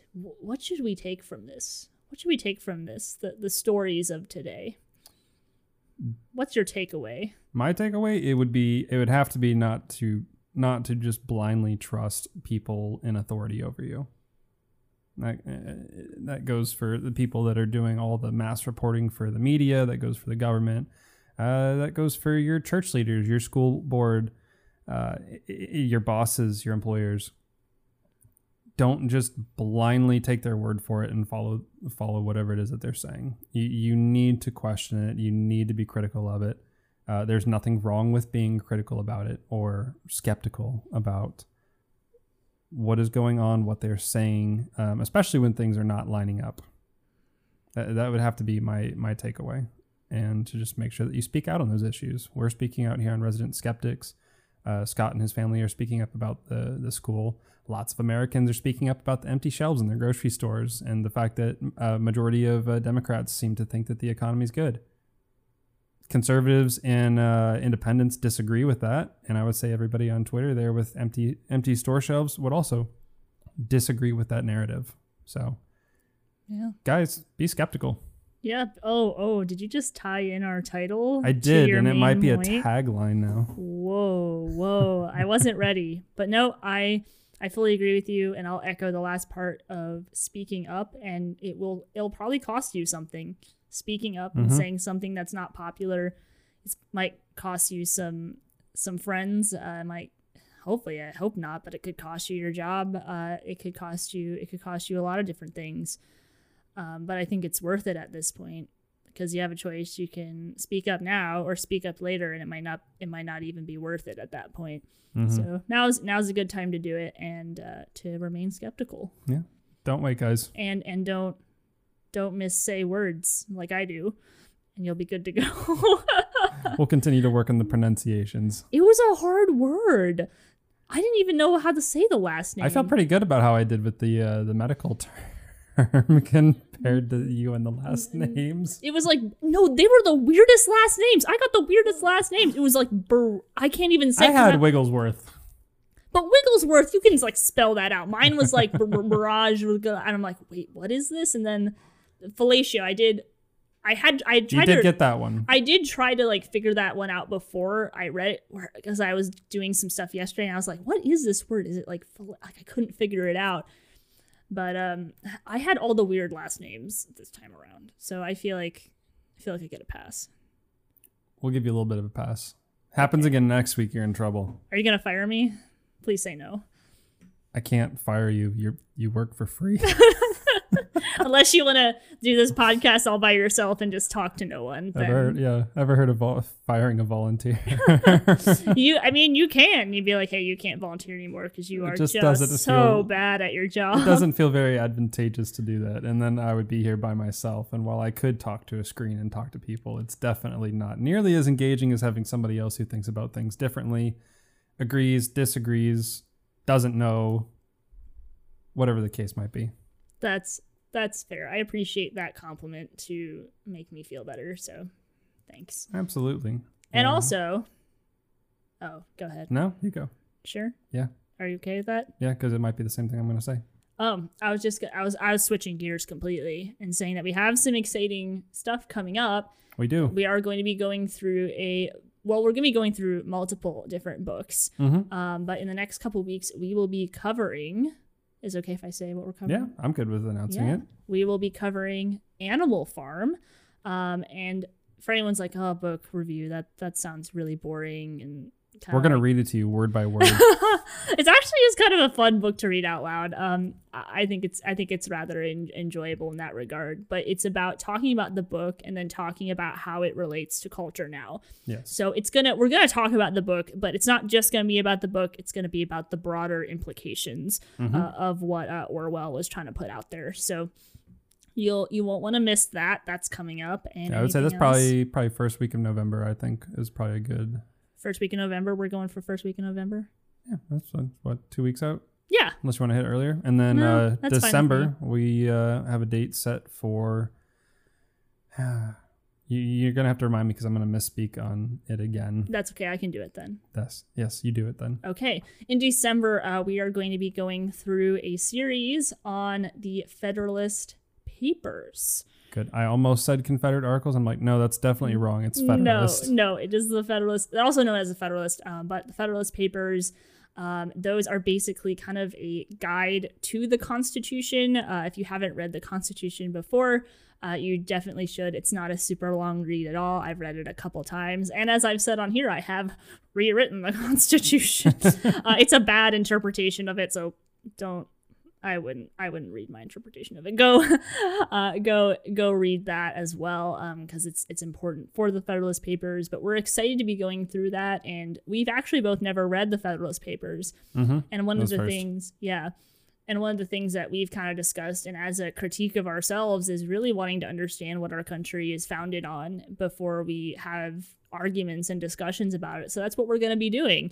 should we take from this? What should we take from this? The stories of today. What's your takeaway? My takeaway, it would have to be not to just blindly trust people in authority over you. That goes for the people that are doing all the mass reporting for the media. That goes for the government. That goes for your church leaders, your school board, your bosses, your employers. Don't just blindly take their word for it and follow whatever it is that they're saying. You need to question it. You need to be critical of it. There's nothing wrong with being critical about it or skeptical about what is going on, what they're saying, especially when things are not lining up. That would have to be my takeaway. And to just make sure that you speak out on those issues. We're speaking out here on Resident Skeptics. Scott and his family are speaking up about the school. Lots of Americans are speaking up about the empty shelves in their grocery stores and the fact that a majority of Democrats seem to think that the economy is good. Conservatives and independents disagree with that. And I would say everybody on Twitter there with empty store shelves would also disagree with that narrative. So, yeah, guys, be skeptical. Yep. Oh, did you just tie in our title? I did, and it might be a tagline now. Whoa. I wasn't ready. But no, I fully agree with you, and I'll echo the last part of speaking up, and it'll probably cost you something. Speaking up and saying something that's not popular, it might cost you some friends. I hope not, but it could cost you your job. It could cost you a lot of different things. But I think it's worth it at this point because you have a choice. You can speak up now or speak up later, and it might not even be worth it at that point. Mm-hmm. So now's a good time to do it and to remain skeptical. Yeah, don't wait, guys. And don't missay words like I do, and you'll be good to go. We'll continue to work on the pronunciations. It was a hard word. I didn't even know how to say the last name. I felt pretty good about how I did with the medical term. Compared to you and the last names, it was like, no, they were the weirdest last names. I got the weirdest last names. It was like, I can't even say. I had Wigglesworth, but Wigglesworth, you can like spell that out. Mine was like barrage, and I'm like, wait, what is this? And then fellatio, I tried to get that one. I did try to like figure that one out before I read it because I was doing some stuff yesterday, and I was like, what is this word? Is it like I couldn't figure it out. But I had all the weird last names this time around, so I feel like I get a pass. We'll give you a little bit of a pass. Happens again next week, you're in trouble. Are you gonna fire me? Please say no. I can't fire you. You work for free. Unless you want to do this podcast all by yourself and just talk to no one. Ever heard of firing a volunteer? You can. You'd be like, hey, you can't volunteer anymore because you are just so bad at your job. It doesn't feel very advantageous to do that. And then I would be here by myself. And while I could talk to a screen and talk to people, it's definitely not nearly as engaging as having somebody else who thinks about things differently, agrees, disagrees, doesn't know, whatever the case might be. That's fair. I appreciate that compliment to make me feel better. So thanks. Absolutely. And also, oh, go ahead. No, you go. Sure. Yeah. Are you okay with that? Yeah. 'Cause it might be the same thing I'm going to say. I was switching gears completely and saying that we have some exciting stuff coming up. We do. We are going to be going through we're going to be going through multiple different books. Mm-hmm. But in the next couple of weeks, we will be covering... Is it okay if I say what we're covering? Yeah, I'm good with announcing it. We will be covering Animal Farm. And for anyone's like, oh, book review, that sounds really boring. And we're going to read it to you word by word. It's actually just kind of a fun book to read out loud. I think it's rather enjoyable in that regard. But it's about talking about the book and then talking about how it relates to culture now. Yes. So we're gonna talk about the book, but it's not just gonna be about the book. It's gonna be about the broader implications of what Orwell was trying to put out there. So you won't want to miss that. That's coming up. And I would say that's probably first week of November. I think is probably a good. First week of November, we're going for first week of November. Yeah, that's what 2 weeks out. Yeah, unless you want to hit earlier, and then December we have a date set for You're going to have to remind me because I'm going to misspeak on it again. That's okay. I can do it then. Yes, you do it then. Okay. In December, we are going to be going through a series on the Federalist Papers. Good. I almost said Confederate Articles. I'm like, no, that's definitely wrong. It's Federalist. No, it is the Federalist. They're also known as the Federalist, but the Federalist Papers, those are basically kind of a guide to the Constitution. If you haven't read the Constitution before, you definitely should. It's not a super long read at all. I've read it a couple times. And as I've said on here, I have rewritten the Constitution. It's a bad interpretation of it. So I wouldn't read my interpretation of it. Go read that as well. Cause it's important for the Federalist Papers, but we're excited to be going through that. And we've actually both never read the Federalist Papers. Mm-hmm. And one Those of the first. Things, yeah. And one of the things that we've kind of discussed and as a critique of ourselves is really wanting to understand what our country is founded on before we have arguments and discussions about it. So that's what we're going to be doing.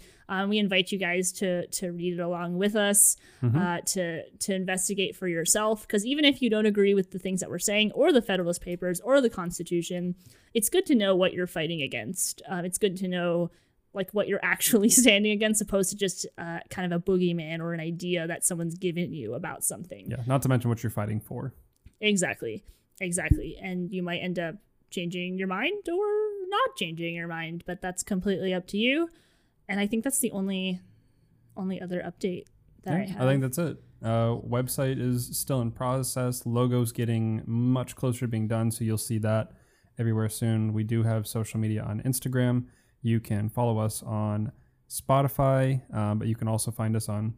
We invite you guys to read it along with us, mm-hmm. to investigate for yourself, because even if you don't agree with the things that we're saying or the Federalist Papers or the Constitution, it's good to know what you're fighting against. It's good to know like what you're actually standing against, opposed to just kind of a boogeyman or an idea that someone's given you about something. Yeah, not to mention what you're fighting for. Exactly. And you might end up changing your mind or not changing your mind, but that's completely up to you. And I think that's the only other update that I have. I think that's it. Website is still in process. Logo's getting much closer to being done, so you'll see that everywhere soon. We do have social media on Instagram. You can follow us on Spotify, but you can also find us on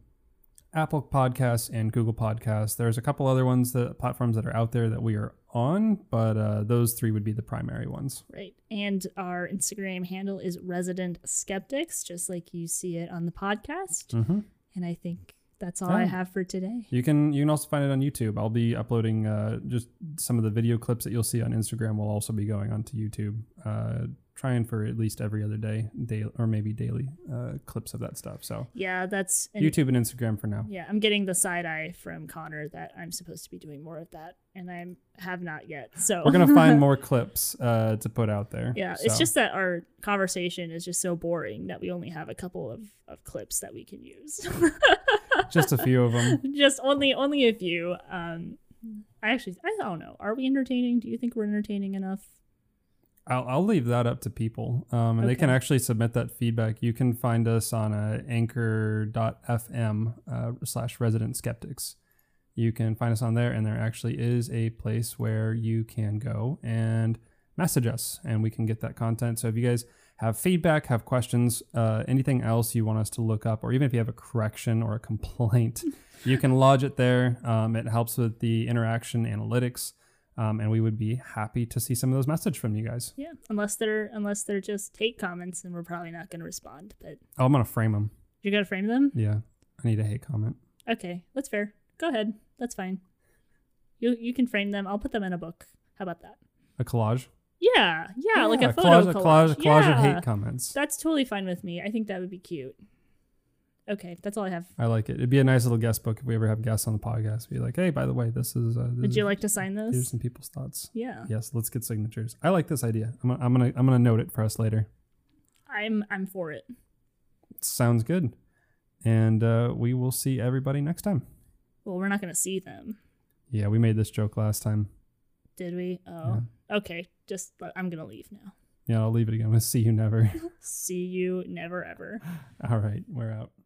Apple Podcasts and Google Podcasts. There's a couple other ones, the platforms that are out there that we are on, but those three would be the primary ones. Right. And our Instagram handle is Resident Skeptics, just like you see it on the podcast. Mm-hmm. And I think that's all I have for today. You can also find it on YouTube. I'll be uploading just some of the video clips that you'll see on Instagram will also be going onto YouTube. Trying for at least every other day or maybe daily clips of that stuff. So yeah, that's YouTube and Instagram for now. Yeah, I'm getting the side eye from Connor that I'm supposed to be doing more of that, and I have not yet. So we're gonna find more clips to put out there. Yeah, so. It's just that our conversation is just so boring that we only have a couple of clips that we can use. Just a few of them. Just only a few. I don't know. Are we entertaining? Do you think we're entertaining enough? I'll leave that up to people, and okay. They can actually submit that feedback. You can find us on anchor.fm /resident skeptics. You can find us on there, and there actually is a place where you can go and message us, and we can get that content. So if you guys have feedback, have questions, anything else you want us to look up, or even if you have a correction or a complaint, you can lodge it there. It helps with the interaction analytics. And we would be happy to see some of those messages from you guys. Yeah, unless they're just hate comments, then we're probably not going to respond. But I'm going to frame them. You're going to frame them? Yeah, I need a hate comment. Okay, that's fair. Go ahead. That's fine. You can frame them. I'll put them in a book. How about that? A collage? Yeah, like a photo collage. A collage of hate comments. That's totally fine with me. I think that would be cute. Okay, that's all I have. I like it. It'd be a nice little guest book if we ever have guests on the podcast. Be like, hey, by the way, this is... Would you like to sign those? Here's some people's thoughts. Yeah. Yes, let's get signatures. I like this idea. I'm gonna note it for us later. I'm for it. Sounds good. And we will see everybody next time. Well, we're not gonna see them. Yeah, we made this joke last time. Did we? Oh, yeah. Okay. I'm gonna leave now. Yeah, I'll leave it again. We'll see you never. See you never ever. All right, we're out.